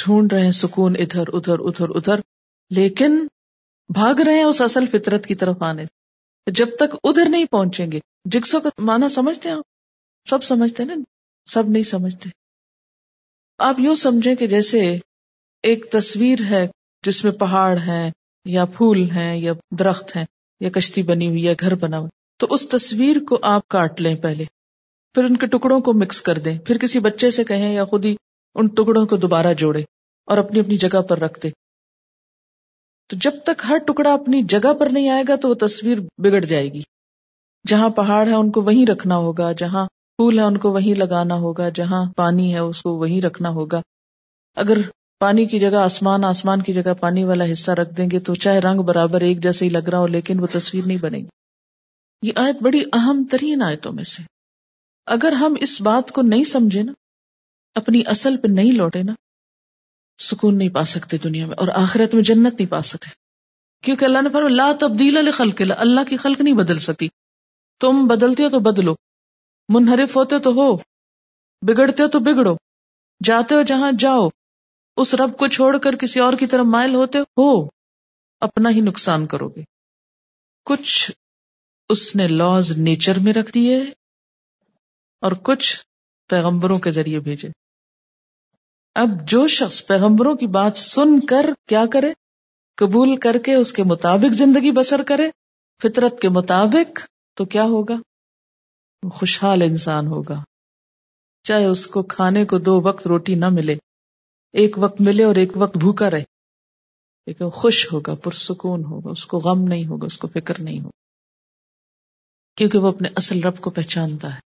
ڈھونڈ رہے ہیں سکون ادھر ادھر ادھر ادھر، لیکن بھاگ رہے ہیں اس اصل فطرت کی طرف آنے. جب تک ادھر نہیں پہنچیں گے، جگسو کا معنی سمجھتے ہیں آپ؟ سب سمجھتے ہیں نا، سب نہیں سمجھتے. آپ یوں سمجھیں کہ جیسے ایک تصویر ہے جس میں پہاڑ ہیں یا پھول ہیں یا درخت ہیں یا کشتی بنی ہوئی یا گھر بنا ہوا، تو اس تصویر کو آپ کاٹ لیں پہلے، پھر ان کے ٹکڑوں کو مکس کر دیں، پھر کسی بچے سے کہیں یا خود ہی ان ٹکڑوں کو دوبارہ جوڑے اور اپنی اپنی جگہ پر رکھ دے. تو جب تک ہر ٹکڑا اپنی جگہ پر نہیں آئے گا تو وہ تصویر بگڑ جائے گی. جہاں پہاڑ ہے ان کو وہیں رکھنا ہوگا، جہاں پھول ہے ان کو وہیں لگانا ہوگا، جہاں پانی ہے اس کو وہیں رکھنا ہوگا. اگر پانی کی جگہ آسمان، آسمان کی جگہ پانی والا حصہ رکھ دیں گے تو چاہے رنگ برابر ایک جیسے ہی لگ رہا ہو، لیکن وہ تصویر نہیں بنے گی. یہ آیت بڑی اہم ترین آیتوں میں سے. اگر ہم اس بات کو نہیں سمجھے نا، اپنی اصل پہ نہیں لوٹے نا، سکون نہیں پا سکتے دنیا میں، اور آخرت میں جنت نہیں پا سکتے. کیونکہ اللہ نے فرمایا لا تبدیل لخلق اللہ، اللہ کی خلق نہیں بدل سکتی. تم بدلتے ہو تو بدلو، منحرف ہوتے تو ہو، بگڑتے ہو تو بگڑو، جاتے ہو جہاں جاؤ، اس رب کو چھوڑ کر کسی اور کی طرف مائل ہوتے ہو، اپنا ہی نقصان کرو گے. کچھ اس نے لاز نیچر میں رکھ دیے اور کچھ پیغمبروں کے ذریعے بھیجے. اب جو شخص پیغمبروں کی بات سن کر کیا کرے، قبول کر کے اس کے مطابق زندگی بسر کرے فطرت کے مطابق، تو کیا ہوگا؟ خوشحال انسان ہوگا. چاہے اس کو کھانے کو 2 وقت روٹی نہ ملے، 1 وقت ملے اور 1 وقت بھوکا رہے، لیکن خوش ہوگا، پرسکون ہوگا، اس کو غم نہیں ہوگا، اس کو فکر نہیں ہوگا، کیونکہ وہ اپنے اصل رب کو پہچانتا ہے.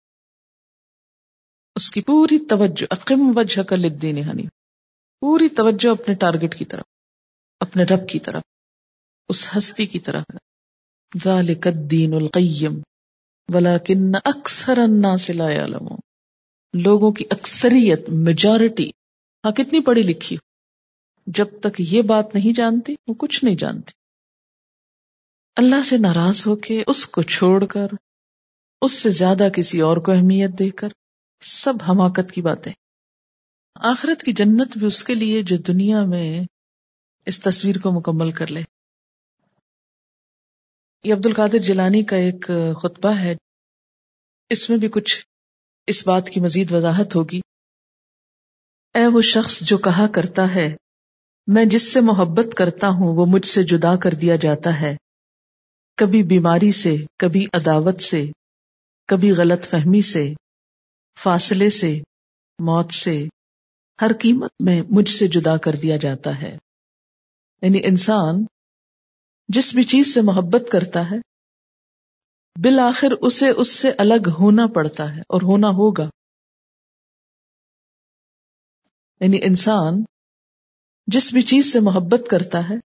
اس کی پوری توجہ اقم وجهك للدین حنیف، پوری توجہ اپنے ٹارگٹ کی طرف، اپنے رب کی طرف، اس ہستی کی طرف ہے. ذالک الدین القیم ولکن اکثر الناس لا یعلمون. لوگوں کی اکثریت، میجارٹی، ہاں کتنی پڑھی لکھی ہو، جب تک یہ بات نہیں جانتی وہ کچھ نہیں جانتی. اللہ سے ناراض ہو کے اس کو چھوڑ کر، اس سے زیادہ کسی اور کو اہمیت دے کر، سب حماقت کی باتیں. آخرت کی جنت بھی اس کے لیے جو دنیا میں اس تصویر کو مکمل کر لے. یہ عبد القادر جیلانی کا ایک خطبہ ہے، اس میں بھی کچھ اس بات کی مزید وضاحت ہوگی. اے وہ شخص جو کہا کرتا ہے میں جس سے محبت کرتا ہوں وہ مجھ سے جدا کر دیا جاتا ہے، کبھی بیماری سے، کبھی عداوت سے، کبھی غلط فہمی سے، فاصلے سے، موت سے، ہر قیمت میں مجھ سے جدا کر دیا جاتا ہے. یعنی انسان جس بھی چیز سے محبت کرتا ہے بالآخر اسے اس سے الگ ہونا پڑتا ہے اور ہونا ہوگا. یعنی انسان جس بھی چیز سے محبت کرتا ہے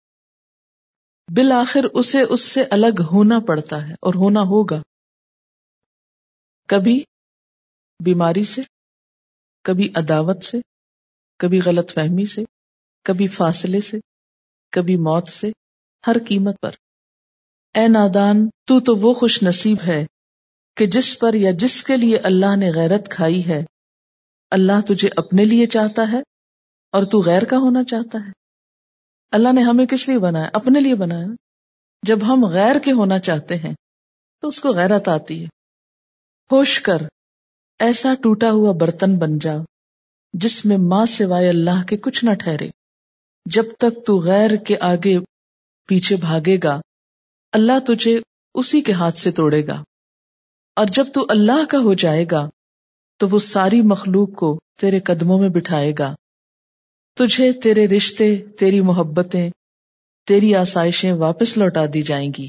بالآخر اسے اس سے الگ ہونا پڑتا ہے اور ہونا ہوگا، کبھی بیماری سے، کبھی عداوت سے، کبھی غلط فہمی سے، کبھی فاصلے سے، کبھی موت سے، ہر قیمت پر۔ اے نادان، تو وہ خوش نصیب ہے کہ جس پر یا جس کے لیے اللہ نے غیرت کھائی ہے۔ اللہ تجھے اپنے لیے چاہتا ہے اور تو غیر کا ہونا چاہتا ہے۔ اللہ نے ہمیں کس لیے بنایا؟ اپنے لیے بنایا۔ جب ہم غیر کے ہونا چاہتے ہیں تو اس کو غیرت آتی ہے۔ ہوش کر، ایسا ٹوٹا ہوا برتن بن جا جس میں ماں سوائے اللہ کے کچھ نہ ٹھہرے۔ جب تک تو غیر کے آگے پیچھے بھاگے گا، اللہ تجھے اسی کے ہاتھ سے توڑے گا، اور جب تو اللہ کا ہو جائے گا تو وہ ساری مخلوق کو تیرے قدموں میں بٹھائے گا۔ تجھے تیرے رشتے، تیری محبتیں، تیری آسائشیں واپس لوٹا دی جائیں گی،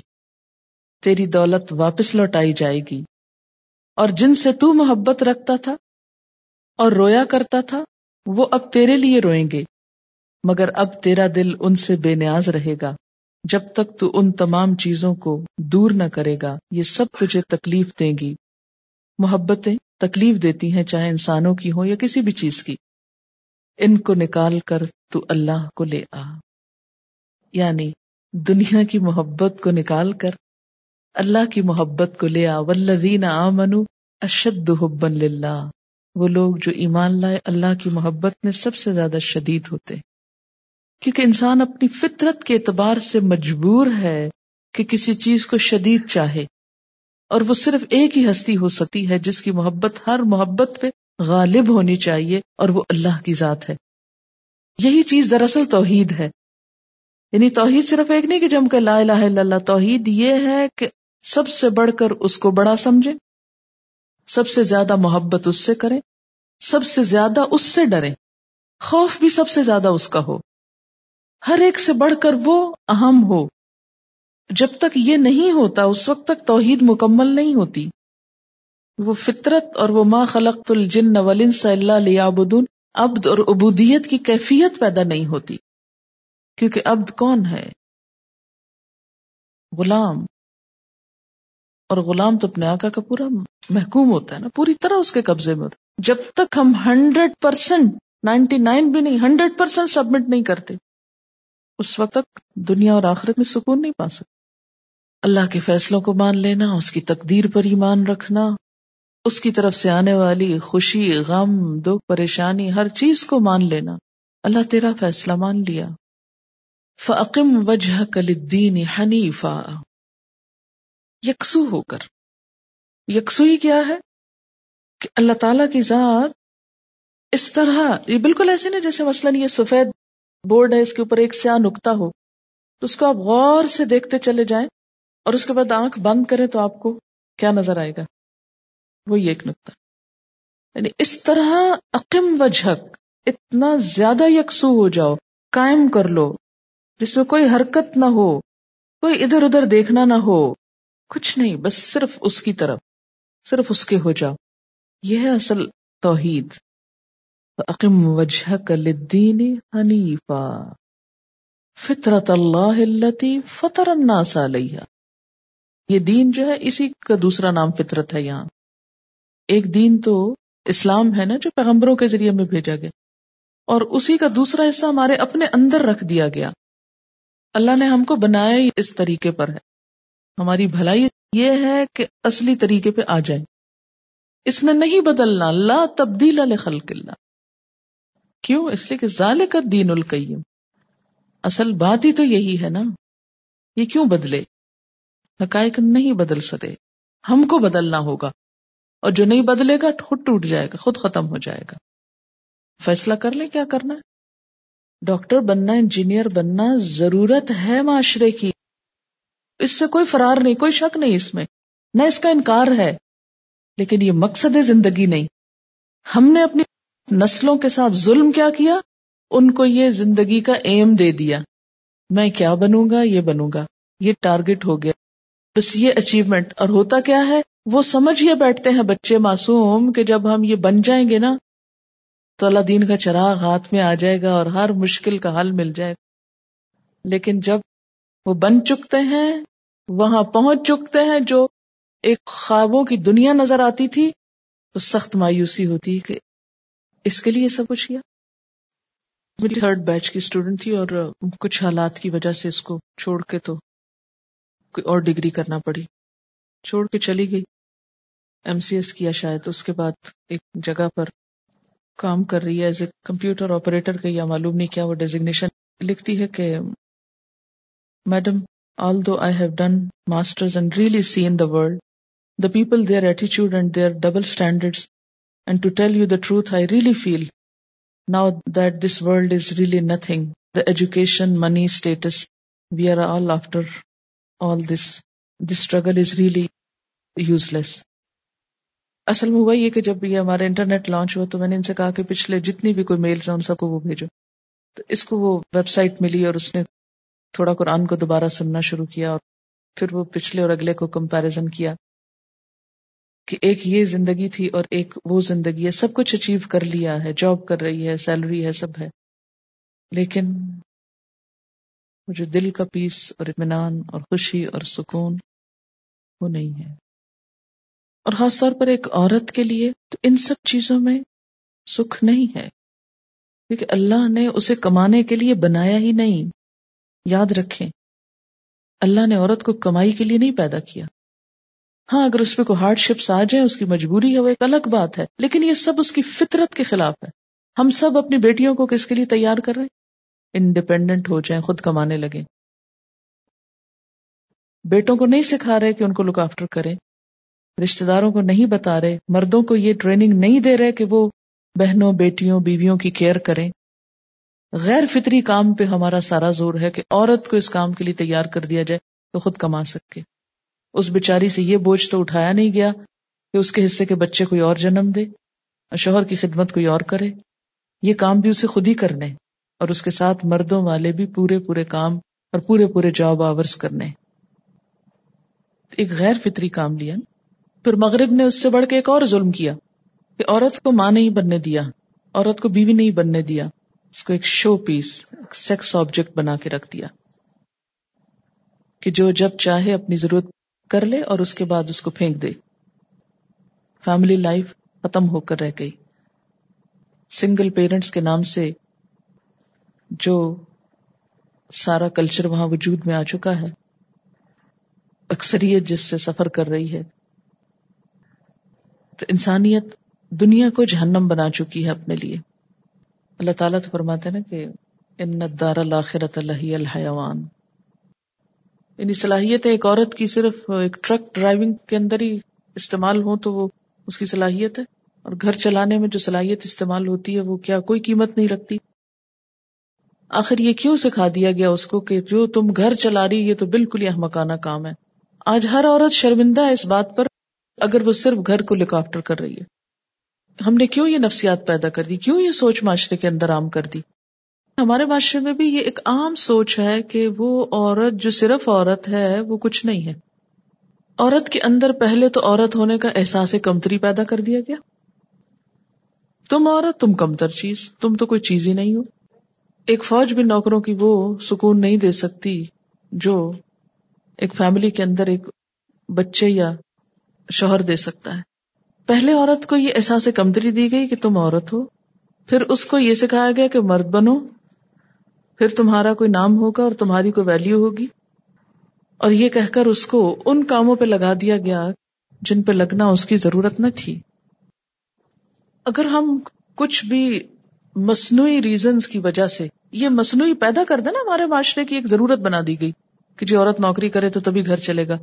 تیری دولت واپس لوٹائی جائے گی، اور جن سے تو محبت رکھتا تھا اور رویا کرتا تھا وہ اب تیرے لیے روئیں گے، مگر اب تیرا دل ان سے بے نیاز رہے گا جب تک تو ان تمام چیزوں کو دور نہ کرے گا۔ یہ سب تجھے تکلیف دیں گی۔ محبتیں تکلیف دیتی ہیں، چاہے انسانوں کی ہوں یا کسی بھی چیز کی۔ ان کو نکال کر تو اللہ کو لے آ، یعنی دنیا کی محبت کو نکال کر اللہ کی محبت کو لے آ۔ والذین آمنوا اشد حبا للہ، وہ لوگ جو ایمان لائے اللہ کی محبت میں سب سے زیادہ شدید ہوتے، کیونکہ انسان اپنی فطرت کے اعتبار سے مجبور ہے کہ کسی چیز کو شدید چاہے، اور وہ صرف ایک ہی ہستی ہو سکتی ہے جس کی محبت ہر محبت پہ غالب ہونی چاہیے، اور وہ اللہ کی ذات ہے۔ یہی چیز دراصل توحید ہے، یعنی توحید صرف ایک نہیں کہ جم کے لا الہ الا اللہ، توحید یہ ہے کہ سب سے بڑھ کر اس کو بڑا سمجھیں، سب سے زیادہ محبت اس سے کریں، سب سے زیادہ اس سے ڈریں، خوف بھی سب سے زیادہ اس کا ہو، ہر ایک سے بڑھ کر وہ اہم ہو۔ جب تک یہ نہیں ہوتا، اس وقت تک توحید مکمل نہیں ہوتی۔ وہ فطرت اور وہ ما خلقت الجن والانس الا لیعبدون، عبد اور عبودیت کی کیفیت پیدا نہیں ہوتی، کیونکہ عبد کون ہے؟ غلام، اور غلام تو اپنے آقا کا پورا محکوم ہوتا ہے نا، پوری طرح اس کے قبضے میں ہوتا ہے۔ جب تک ہم 100%، 99 بھی نہیں، 100% سبمٹ نہیں کرتے، اس وقت تک دنیا اور آخرت میں سکون نہیں پا سکتے۔ اللہ کے فیصلوں کو مان لینا، اس کی تقدیر پر ایمان رکھنا، اس کی طرف سے آنے والی خوشی، غم، دکھ، پریشانی، ہر چیز کو مان لینا۔ اللہ تیرا فیصلہ مان لیا۔ فَأَقِمْ وَجْهَكَ لِلدِّينِ حَنِيفًا، یکسو ہو کر۔ یکسوئی کیا ہے؟ کہ اللہ تعالیٰ کی ذات اس طرح، یہ بالکل ایسے نہیں جیسے مثلاً یہ سفید بورڈ ہے، اس کے اوپر ایک سیاہ نقطہ ہو تو اس کو آپ غور سے دیکھتے چلے جائیں، اور اس کے بعد آنکھ بند کریں تو آپ کو کیا نظر آئے گا؟ وہ یہ ایک نقطہ، یعنی اس طرح اقم وجہک، اتنا زیادہ یکسو ہو جاؤ، قائم کر لو، جس میں کوئی حرکت نہ ہو، کوئی ادھر ادھر دیکھنا نہ ہو، کچھ نہیں، بس صرف اس کی طرف، صرف اس کے ہو جاؤ۔ یہ ہے اصل توحید۔ اقم وجہک للدین حنیفا فطرت اللہ التی فطر الناس علیہا۔ یہ دین جو ہے، اسی کا دوسرا نام فطرت ہے۔ یہاں ایک دین تو اسلام ہے نا، جو پیغمبروں کے ذریعے میں بھیجا گیا، اور اسی کا دوسرا حصہ ہمارے اپنے اندر رکھ دیا گیا۔ اللہ نے ہم کو بنایا ہی اس طریقے پر ہے، ہماری بھلائی یہ ہے کہ اصلی طریقے پہ آ جائیں، اس نے نہیں بدلنا۔ لا تبدیل لخلق اللہ، کیوں؟ اس لیے کہ ذالک الدین القیم، اصل بات ہی تو یہی ہے نا۔ یہ کیوں بدلے؟ حقائق نہیں بدل سکے، ہم کو بدلنا ہوگا، اور جو نہیں بدلے گا خود ٹوٹ جائے گا، خود ختم ہو جائے گا۔ فیصلہ کر لیں کیا کرنا ہے۔ ڈاکٹر بننا، انجینئر بننا ضرورت ہے معاشرے کی، اس سے کوئی فرار نہیں، کوئی شک نہیں اس میں، نہ اس کا انکار ہے، لیکن یہ مقصد زندگی نہیں۔ ہم نے اپنی نسلوں کے ساتھ ظلم کیا؟ ان کو یہ زندگی کا ایم دے دیا، میں کیا بنوں گا، یہ بنوں گا، یہ ٹارگٹ ہو گیا، بس یہ اچیومنٹ۔ اور ہوتا کیا ہے، وہ سمجھ یہ بیٹھتے ہیں بچے معصوم کہ جب ہم یہ بن جائیں گے نا تو اللہ دین کا چراغ ہاتھ میں آ جائے گا اور ہر مشکل کا حل مل جائے گا۔ لیکن جب وہ بن چکتے ہیں، وہاں پہنچ چکتے ہیں جو ایک خوابوں کی دنیا نظر آتی تھی، تو سخت مایوسی ہوتی کہ اس کے لیے سب کچھ کیا۔ میری تھرڈ بیچ کی اسٹوڈنٹ تھی اور کچھ حالات کی وجہ سے اس کو چھوڑ کے تو کوئی اور ڈگری کرنا پڑی، چھوڑ کے چلی گئی، ایم سی ایس کیا شاید، اس کے بعد ایک جگہ پر کام کر رہی ہے ایز اے کمپیوٹر آپریٹر کا، یا معلوم نہیں کیا وہ ڈیزگنیشن، لکھتی ہے کہ madam although I have done masters and really seen the world, the people, their attitude and their double standards, and to tell you the truth, I really feel now that this world is really nothing. The education, money, status, we are all after all this. This struggle is really useless. اصل میں ہوا یہ کہ جب یہ ہمارا internet launch ہوا تو میں نے ان سے کہا کہ پچھلے جتنی بھی کوئی میلز ہیں ان سب کو وہ بھیجو، تو اس کو وہ ویب سائٹ ملی اور اس نے تھوڑا قرآن کو دوبارہ سننا شروع کیا، اور پھر وہ پچھلے اور اگلے کو کمپیریزن کیا کہ ایک یہ زندگی تھی اور ایک وہ زندگی ہے، سب کچھ اچیو کر لیا ہے، جاب کر رہی ہے، سیلری ہے، سب ہے، لیکن مجھے دل کا پیس اور اطمینان اور خوشی اور سکون وہ نہیں ہے۔ اور خاص طور پر ایک عورت کے لیے تو ان سب چیزوں میں سکھ نہیں ہے، کیونکہ اللہ نے اسے کمانے کے لیے بنایا ہی نہیں۔ یاد رکھیں، اللہ نے عورت کو کمائی کے لیے نہیں پیدا کیا۔ ہاں اگر اس پہ کوئی ہارڈ شپس آ جائیں، اس کی مجبوری ہے، وہ ایک الگ بات ہے، لیکن یہ سب اس کی فطرت کے خلاف ہے۔ ہم سب اپنی بیٹیوں کو کس کے لیے تیار کر رہے ہیں؟ انڈیپینڈنٹ ہو جائیں، خود کمانے لگیں۔ بیٹوں کو نہیں سکھا رہے کہ ان کو لک آفٹر کریں، رشتہ داروں کو نہیں بتا رہے، مردوں کو یہ ٹریننگ نہیں دے رہے کہ وہ بہنوں، بیٹیوں، بیویوں کی کیئر کریں۔ غیر فطری کام پہ ہمارا سارا زور ہے کہ عورت کو اس کام کے لیے تیار کر دیا جائے تو خود کما سکے۔ اس بیچاری سے یہ بوجھ تو اٹھایا نہیں گیا کہ اس کے حصے کے بچے کوئی اور جنم دے اور شوہر کی خدمت کوئی اور کرے، یہ کام بھی اسے خود ہی کرنے، اور اس کے ساتھ مردوں والے بھی پورے پورے کام اور پورے پورے جاب آورس کرنے۔ ایک غیر فطری کام لیا۔ پھر مغرب نے اس سے بڑھ کے ایک اور ظلم کیا کہ عورت کو ماں نہیں بننے دیا، عورت کو بیوی نہیں بننے دیا، اس کو ایک شو پیس، ایک سیکس آبجیکٹ بنا کے رکھ دیا کہ جو جب چاہے اپنی ضرورت کر لے اور اس کے بعد اس کو پھینک دے۔ فیملی لائف ختم ہو کر رہ گئی۔ سنگل پیرنٹس کے نام سے جو سارا کلچر وہاں وجود میں آ چکا ہے، اکثریت جس سے سفر کر رہی ہے، تو انسانیت دنیا کو جہنم بنا چکی ہے اپنے لیے۔ اللہ تعالیٰ تو فرماتے ہیں نا کہ ان الدار الاخرۃ لہی الحیوان، یعنی صلاحیت ایک عورت کی صرف ایک ٹرک ڈرائیونگ کے اندر ہی استعمال ہو تو وہ اس کی صلاحیت ہے، اور گھر چلانے میں جو صلاحیت استعمال ہوتی ہے وہ کیا کوئی قیمت نہیں رکھتی۔ آخر یہ کیوں سکھا دیا گیا اس کو کہ جو تم گھر چلا رہی، یہ تو بالکل ہی احمقانہ کام ہے۔ آج ہر عورت شرمندہ ہے اس بات پر اگر وہ صرف گھر کو لک آفٹر کر رہی ہے۔ ہم نے کیوں یہ نفسیات پیدا کر دی، کیوں یہ سوچ معاشرے کے اندر عام کر دی؟ ہمارے معاشرے میں بھی یہ ایک عام سوچ ہے کہ وہ عورت جو صرف عورت ہے وہ کچھ نہیں ہے۔ عورت کے اندر پہلے تو عورت ہونے کا احساس کمتری پیدا کر دیا گیا، تم عورت، تم کمتر چیز، تم تو کوئی چیز ہی نہیں ہو۔ ایک فوج بھی نوکروں کی وہ سکون نہیں دے سکتی جو ایک فیملی کے اندر ایک بچے یا شوہر دے سکتا ہے۔ پہلے عورت کو یہ احساس کمتری دی گئی کہ تم عورت ہو، پھر اس کو یہ سکھایا گیا کہ مرد بنو، پھر تمہارا کوئی نام ہوگا اور تمہاری کوئی ویلیو ہوگی، اور یہ کہہ کر اس کو ان کاموں پہ لگا دیا گیا جن پہ لگنا اس کی ضرورت نہ تھی۔ اگر ہم کچھ بھی مصنوعی ریزنز کی وجہ سے، یہ مصنوعی پیدا کر دینا ہمارے معاشرے کی ایک ضرورت بنا دی گئی کہ جو عورت نوکری کرے تو تبھی گھر چلے گا،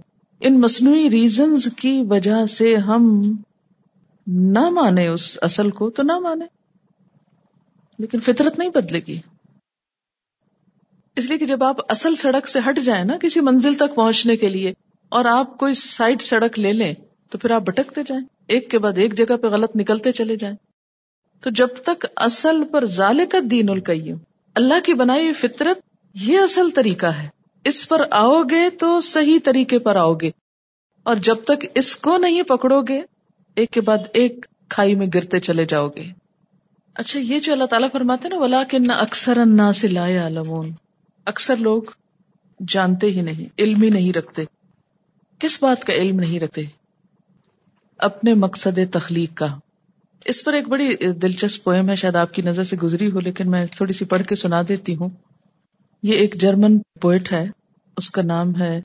ان مصنوعی ریزنز کی وجہ سے ہم نہ مانے اس اصل کو تو نہ مانے، لیکن فطرت نہیں بدلے گی۔ اس لیے کہ جب آپ اصل سڑک سے ہٹ جائیں نا کسی منزل تک پہنچنے کے لیے، اور آپ کوئی سائڈ سڑک لے لیں تو پھر آپ بھٹکتے جائیں، ایک کے بعد ایک جگہ پہ غلط نکلتے چلے جائیں۔ تو جب تک اصل پر ذالک الدین القیم، اللہ کی بنائی ہوئی فطرت، یہ اصل طریقہ ہے، اس پر آؤ گے تو صحیح طریقے پر آؤ گے، اور جب تک اس کو نہیں پکڑو گے ایک کے بعد ایک کھائی میں گرتے چلے جاؤ گے۔ اچھا یہ جو اللہ تعالیٰ فرماتے ہیں نا وَلَٰكِنَّ أَكْثَرَ النَّاسِ لَا يَعْلَمُونَ، اکثر لوگ جانتے ہی نہیں، علم ہی نہیں رکھتے۔ کس بات کا علم نہیں رکھتے؟ اپنے مقصد تخلیق کا۔ اس پر ایک بڑی دلچسپ پوئم ہے، شاید آپ کی نظر سے گزری ہو، لیکن میں تھوڑی سی پڑھ کے سنا دیتی ہوں۔ یہ ایک جرمن پوئٹ ہے، اس کا نام ہے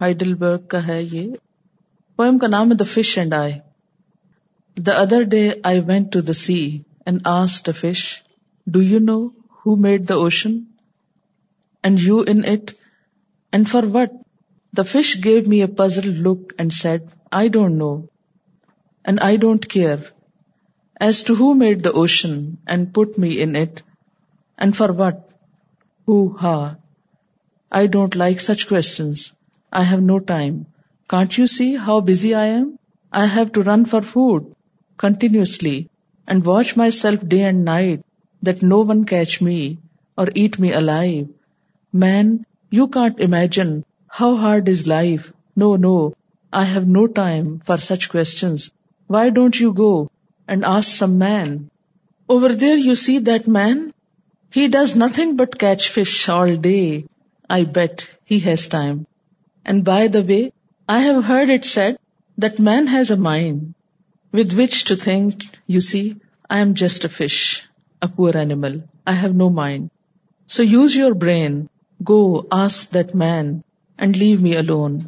ہائیڈلبرگ کا ہے، یہ پوئم کا نام ہے The Fish and I۔ The other day I went to the sea and asked a fish, do you know who made the ocean and you in it and for what? The fish gave me a puzzled look and said, I don't know and I don't care as to who made the ocean and put me in it and for what. Hoo-ha, I don't like such questions. I have no time. Can't you see how busy I am? I have to run for food continuously and watch myself day and night that no one catch me or eat me alive. Man, you can't imagine how hard is life. No, I have no time for such questions. Why don't you go and ask some man? Over there you see that man? He does nothing but catch fish all day. I bet he has time. And by the way, I have heard it said that man has a mind with which to think. You see, I am just a fish, a poor animal. I have no mind. So use your brain. Go ask that man and leave me alone.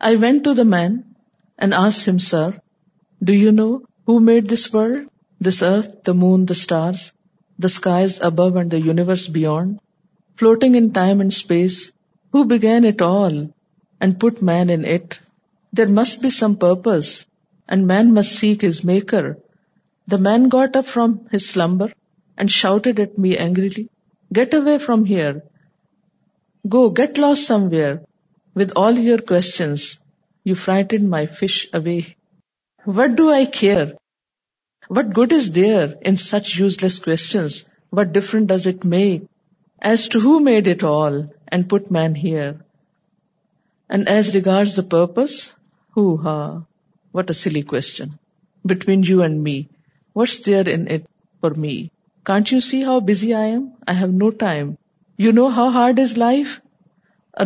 I went to the man and asked him, Sir, do you know who made this world, this earth, the moon, the stars, the skies above and the universe beyond, floating in time and space? Who began it all and put man in it? There must be some purpose, and man must seek his maker. The man got up from his slumber and shouted at me angrily, Get away from here. Go, get lost somewhere with all your questions. You frightened my fish away. What do I care? What good is there in such useless questions? What difference does it make as to who made it all and put man here? And as regards the purpose, hoo-ha, what a silly question. Between you and me, what's there in it for me? Can't you see how busy I am? I have no time. You know how hard is life?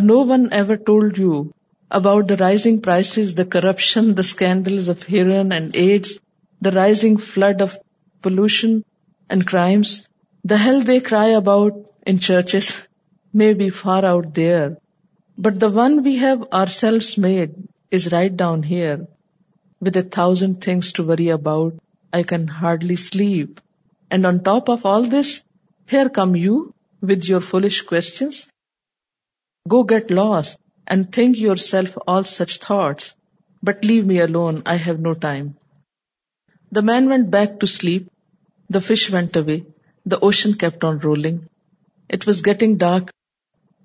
No one ever told you about the rising prices, the corruption, the scandals of heroin and AIDS, the rising flood of pollution and crimes, the hell they cry about in churches may be far out there. But the one we have ourselves made is right down here. With 1,000 things to worry about, I can hardly sleep. And on top of all this, here come you with your foolish questions. Go get lost and think yourself all such thoughts. But leave me alone, I have no time. The man went back to sleep. The fish went away. The ocean kept on rolling. It was getting dark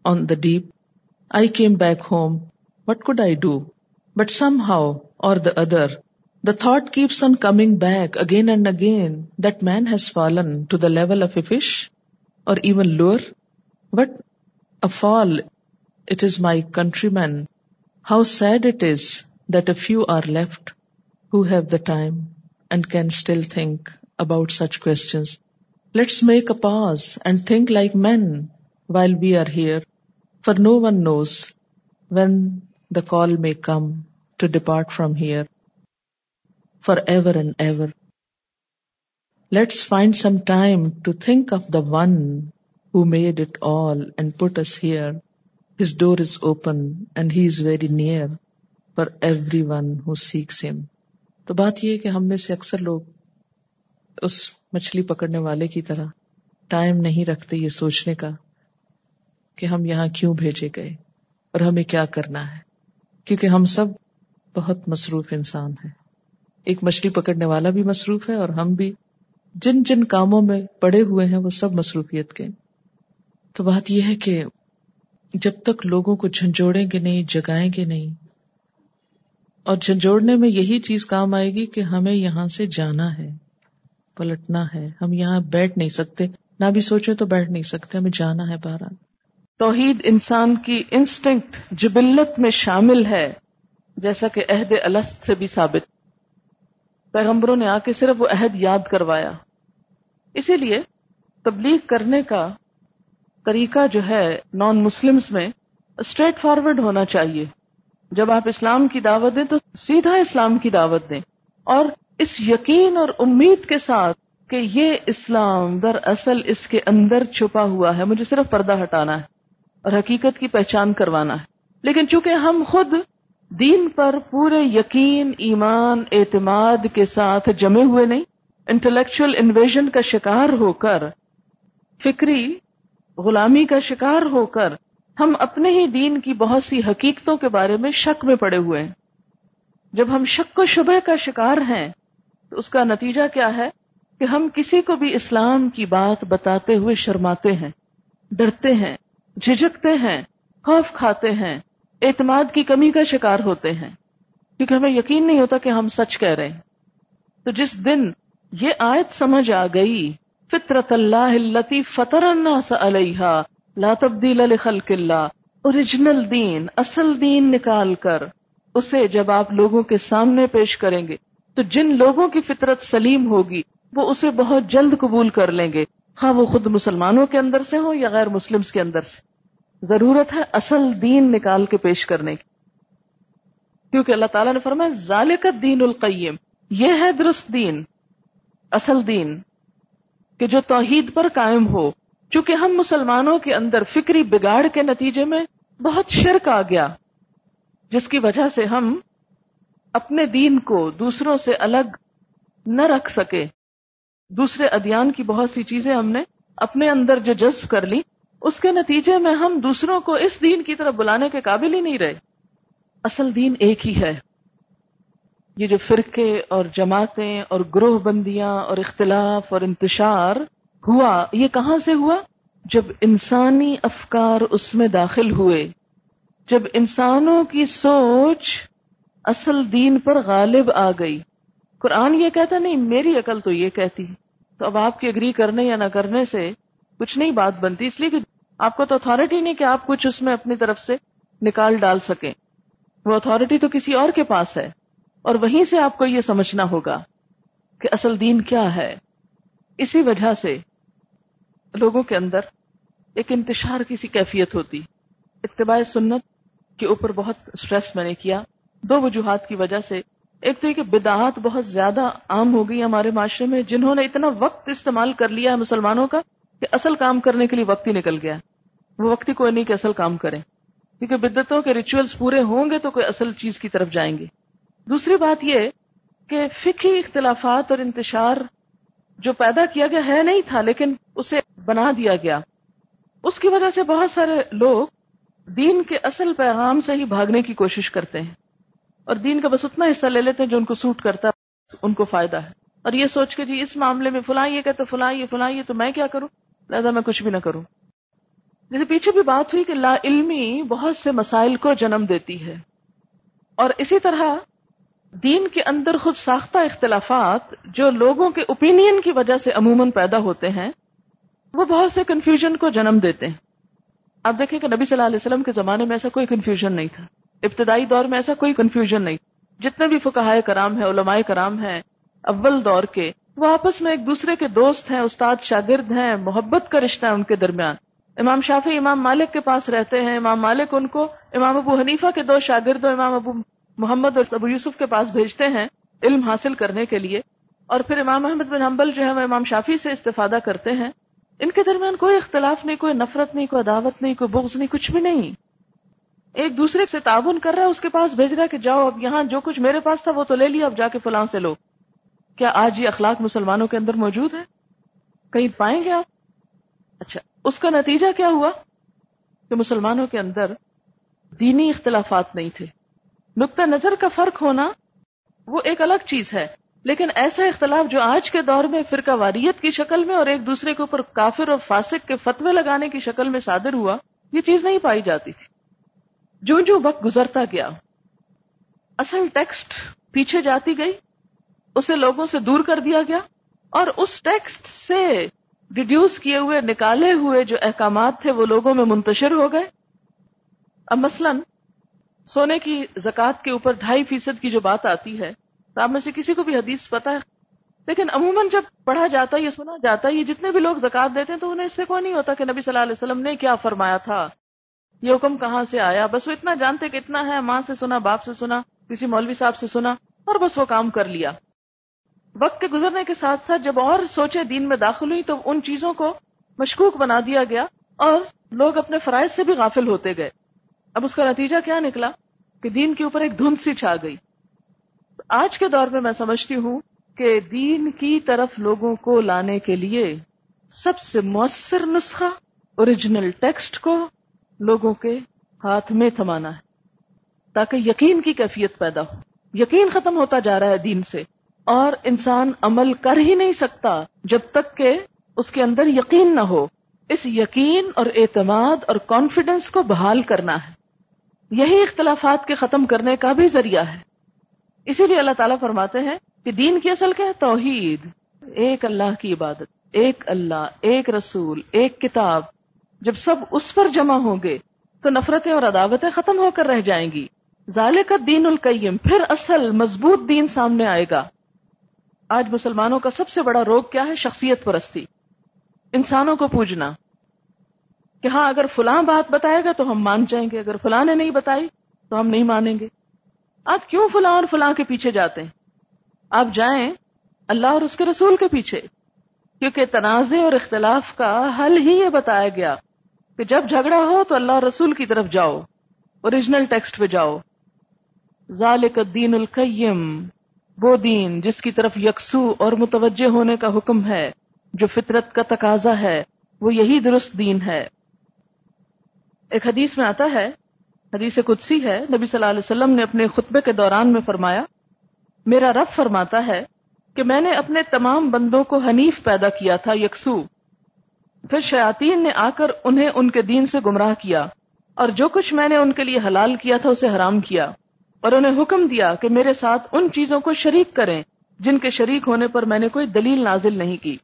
on the deep. I came back home. What could I do? But somehow or the other, the thought keeps on coming back again and again that man has fallen to the level of a fish or even lower. What a fall! It is my countrymen. How sad it is that a few are left who have the time and can still think about such questions. Let's make a pause and think like men while we are here. For no one knows when the call may come to depart from here forever and ever. Let's find some time to think of the one who made it all and put us here. His door is open and he is very near for everyone who seeks him. تو بات یہ ہے کہ ہم میں سے اکثر لوگ اس مچھلی پکڑنے والے کی طرح ٹائم نہیں رکھتے یہ سوچنے کا کہ ہم یہاں کیوں بھیجے گئے اور ہمیں کیا کرنا ہے، کیونکہ ہم سب بہت مصروف انسان ہیں۔ ایک مچھلی پکڑنے والا بھی مصروف ہے اور ہم بھی جن جن کاموں میں پڑے ہوئے ہیں وہ سب مصروفیت کے۔ تو بات یہ ہے کہ جب تک لوگوں کو جھنجھوڑیں گے نہیں، جگائیں گے نہیں، اور جھنجھوڑنے میں یہی چیز کام آئے گی کہ ہمیں یہاں سے جانا ہے، پلٹنا ہے، ہم یہاں بیٹھ نہیں سکتے، نہ بھی سوچیں تو بیٹھ نہیں سکتے، ہمیں جانا ہے۔ بہرحال توحید انسان کی انسٹنکٹ جبلت میں شامل ہے، جیسا کہ عہد الست سے بھی ثابت۔ پیغمبروں نے آ کے صرف وہ عہد یاد کروایا، اسی لیے تبلیغ کرنے کا طریقہ جو ہے نان مسلمز میں اسٹریٹ فارورڈ ہونا چاہیے. جب آپ اسلام کی دعوت دیں تو سیدھا اسلام کی دعوت دیں, اور اس یقین اور امید کے ساتھ کہ یہ اسلام دراصل اس کے اندر چھپا ہوا ہے, مجھے صرف پردہ ہٹانا ہے اور حقیقت کی پہچان کروانا ہے. لیکن چونکہ ہم خود دین پر پورے یقین, ایمان, اعتماد کے ساتھ جمے ہوئے نہیں, انٹلیکچل انویژن کا شکار ہو کر, فکری غلامی کا شکار ہو کر, ہم اپنے ہی دین کی بہت سی حقیقتوں کے بارے میں شک میں پڑے ہوئے ہیں. جب ہم شک و شبہ کا شکار ہیں تو اس کا نتیجہ کیا ہے کہ ہم کسی کو بھی اسلام کی بات بتاتے ہوئے شرماتے ہیں, ڈرتے ہیں, جھجکتے ہیں, خوف کھاتے ہیں, اعتماد کی کمی کا شکار ہوتے ہیں, کیونکہ ہمیں یقین نہیں ہوتا کہ ہم سچ کہہ رہے ہیں. تو جس دن یہ آیت سمجھ آ گئی, فطرت اللہ التی فطر الناس علیہا لا تبدیل لخلق اللہ, اوریجنل دین, اصل دین نکال کر اسے جب آپ لوگوں کے سامنے پیش کریں گے تو جن لوگوں کی فطرت سلیم ہوگی وہ اسے بہت جلد قبول کر لیں گے, خواہ وہ خود مسلمانوں کے اندر سے ہوں یا غیر مسلمز کے اندر سے. ضرورت ہے اصل دین نکال کے پیش کرنے کی, کیونکہ اللہ تعالیٰ نے فرمایا ذالک الدین القیم, یہ ہے درست دین, اصل دین کہ جو توحید پر قائم ہو. چونکہ ہم مسلمانوں کے اندر فکری بگاڑ کے نتیجے میں بہت شرک آ گیا, جس کی وجہ سے ہم اپنے دین کو دوسروں سے الگ نہ رکھ سکے. دوسرے ادیان کی بہت سی چیزیں ہم نے اپنے اندر جو جذب کر لی, اس کے نتیجے میں ہم دوسروں کو اس دین کی طرف بلانے کے قابل ہی نہیں رہے. اصل دین ایک ہی ہے. یہ جو فرقے اور جماعتیں اور گروہ بندیاں اور اختلاف اور انتشار ہوا, یہ کہاں سے ہوا؟ جب انسانی افکار اس میں داخل ہوئے, جب انسانوں کی سوچ اصل دین پر غالب آ گئی. قرآن یہ کہتا نہیں, میری عقل تو یہ کہتی. تو اب آپ کی اگری کرنے یا نہ کرنے سے کچھ نہیں بات بنتی, اس لیے کہ آپ کو تو اتھارٹی نہیں کہ آپ کچھ اس میں اپنی طرف سے نکال ڈال سکیں. وہ اتھارٹی تو کسی اور کے پاس ہے, اور وہیں سے آپ کو یہ سمجھنا ہوگا کہ اصل دین کیا ہے. اسی وجہ سے لوگوں کے اندر ایک انتشار کی سی کیفیت ہوتی. اتباع سنت کے اوپر بہت سٹریس میں نے کیا, دو وجوہات کی وجہ سے. ایک تو یہ کہ بدعات بہت زیادہ عام ہو گئی ہمارے معاشرے میں, جنہوں نے اتنا وقت استعمال کر لیا ہے مسلمانوں کا کہ اصل کام کرنے کے لیے وقت ہی نکل گیا. وہ وقت ہی کوئی نہیں کہ اصل کام کریں, کیونکہ بدعتوں کے ریچولز پورے ہوں گے تو کوئی اصل چیز کی طرف جائیں گے. دوسری بات یہ کہ فقہی اختلافات اور انتشار جو پیدا کیا گیا ہے نہیں تھا, لیکن اسے بنا دیا گیا. اس کی وجہ سے بہت سارے لوگ دین کے اصل پیغام سے ہی بھاگنے کی کوشش کرتے ہیں, اور دین کا بس اتنا حصہ لے لیتے ہیں جو ان کو سوٹ کرتا ہے, ان کو فائدہ ہے. اور یہ سوچ کے جی اس معاملے میں فلاں یہ کہتے فلاں یہ, تو میں کیا کروں, لہذا میں کچھ بھی نہ کروں. جیسے پیچھے بھی بات ہوئی کہ لا علمی بہت سے مسائل کو جنم دیتی ہے, اور اسی طرح دین کے اندر خود ساختہ اختلافات جو لوگوں کے اوپینین کی وجہ سے عموماً پیدا ہوتے ہیں, وہ بہت سے کنفیوژن کو جنم دیتے ہیں. آپ دیکھیں کہ نبی صلی اللہ علیہ وسلم کے زمانے میں ایسا کوئی کنفیوژن نہیں تھا, ابتدائی دور میں ایسا کوئی کنفیوژن نہیں. جتنے بھی فقہاء کرام ہیں, علماء کرام ہیں اول دور کے, وہ آپس میں ایک دوسرے کے دوست ہیں, استاد شاگرد ہیں, محبت کا رشتہ ہے ان کے درمیان. امام شافعی امام مالک کے پاس رہتے ہیں, امام مالک ان کو امام ابو حنیفہ کے دو شاگردوں امام ابو محمد اور ابو یوسف کے پاس بھیجتے ہیں علم حاصل کرنے کے لیے, اور پھر امام احمد بن حنبل جو ہے وہ امام شافعی سے استفادہ کرتے ہیں. ان کے درمیان کوئی اختلاف نہیں, کوئی نفرت نہیں, کوئی عداوت نہیں, کوئی بغض نہیں, کچھ بھی نہیں. ایک دوسرے سے تعاون کر رہا ہے, اس کے پاس بھیج رہا ہے کہ جاؤ اب یہاں جو کچھ میرے پاس تھا وہ تو لے لیا, اب جا کے فلاں سے لو. کیا آج یہ اخلاق مسلمانوں کے اندر موجود ہے؟ کہیں پائیں گے آپ؟ اچھا, اس کا نتیجہ کیا ہوا کہ مسلمانوں کے اندر دینی اختلافات نہیں تھے. نقطہ نظر کا فرق ہونا وہ ایک الگ چیز ہے, لیکن ایسا اختلاف جو آج کے دور میں فرقہ واریت کی شکل میں اور ایک دوسرے کے اوپر کافر اور فاسق کے فتوے لگانے کی شکل میں صادر ہوا, یہ چیز نہیں پائی جاتی تھی. جو جو وقت گزرتا گیا اصل ٹیکسٹ پیچھے جاتی گئی, اسے لوگوں سے دور کر دیا گیا, اور اس ٹیکسٹ سے ڈیڈیوس کیے ہوئے, نکالے ہوئے جو احکامات تھے وہ لوگوں میں منتشر ہو گئے. اب مثلا سونے کی زکوٰۃ کے اوپر 2.5% کی جو بات آتی ہے, تو آپ میں سے کسی کو بھی حدیث پتہ ہے لیکن عموماً جب پڑھا جاتا ہے یا سنا جاتا ہے، یہ جتنے بھی لوگ زکوٰۃ دیتے ہیں تو انہیں اس سے کوئی نہیں ہوتا کہ نبی صلی اللہ علیہ وسلم نے کیا فرمایا تھا، یہ حکم کہاں سے آیا، بس وہ اتنا جانتے کہ اتنا ہے، ماں سے سنا، باپ سے سنا، کسی مولوی صاحب سے سنا، اور بس وہ کام کر لیا۔ وقت کے گزرنے کے ساتھ ساتھ جب اور سوچیں دین میں داخل ہوئی تو ان چیزوں کو مشکوک بنا دیا گیا اور لوگ اپنے فرائض سے بھی غافل ہوتے گئے۔ اب اس کا نتیجہ کیا نکلا کہ دین کے اوپر ایک دھند سی چھا گئی۔ آج کے دور میں سمجھتی ہوں کہ دین کی طرف لوگوں کو لانے کے لیے سب سے مؤثر نسخہ اوریجنل ٹیکسٹ کو لوگوں کے ہاتھ میں تھمانا ہے، تاکہ یقین کی کیفیت پیدا ہو۔ یقین ختم ہوتا جا رہا ہے دین سے، اور انسان عمل کر ہی نہیں سکتا جب تک کہ اس کے اندر یقین نہ ہو۔ اس یقین اور اعتماد اور کانفیڈنس کو بحال کرنا ہے، یہی اختلافات کے ختم کرنے کا بھی ذریعہ ہے۔ اسی لیے اللہ تعالیٰ فرماتے ہیں کہ دین کی اصل کیا ہے؟ توحید، ایک اللہ کی عبادت، ایک اللہ، ایک رسول، ایک کتاب۔ جب سب اس پر جمع ہوں گے تو نفرتیں اور عداوتیں ختم ہو کر رہ جائیں گی۔ ذالک الدین القیم، پھر اصل مضبوط دین سامنے آئے گا۔ آج مسلمانوں کا سب سے بڑا روگ کیا ہے؟ شخصیت پرستی، انسانوں کو پوجنا کہ ہاں اگر فلاں بات بتائے گا تو ہم مان جائیں گے، اگر فلاں نے نہیں بتائی تو ہم نہیں مانیں گے۔ آپ کیوں فلاں اور فلاں کے پیچھے جاتے ہیں؟ آپ جائیں اللہ اور اس کے رسول کے پیچھے، کیونکہ تنازع اور اختلاف کا حل ہی یہ بتایا گیا کہ جب جھگڑا ہو تو اللہ اور رسول کی طرف جاؤ، اوریجنل ٹیکسٹ پہ جاؤ۔ ذالک الدین القیم، وہ دین جس کی طرف یکسو اور متوجہ ہونے کا حکم ہے، جو فطرت کا تقاضا ہے، وہ یہی درست دین ہے۔ ایک حدیث میں آتا ہے، حدیث قدسی ہے، نبی صلی اللہ علیہ وسلم نے اپنے خطبے کے دوران میں فرمایا، میرا رب فرماتا ہے کہ میں نے اپنے تمام بندوں کو حنیف پیدا کیا تھا، یکسو، پھر شیاطین نے آ کر انہیں ان کے دین سے گمراہ کیا، اور جو کچھ میں نے ان کے لیے حلال کیا تھا اسے حرام کیا، اور انہیں حکم دیا کہ میرے ساتھ ان چیزوں کو شریک کریں جن کے شریک ہونے پر میں نے کوئی دلیل نازل نہیں کی،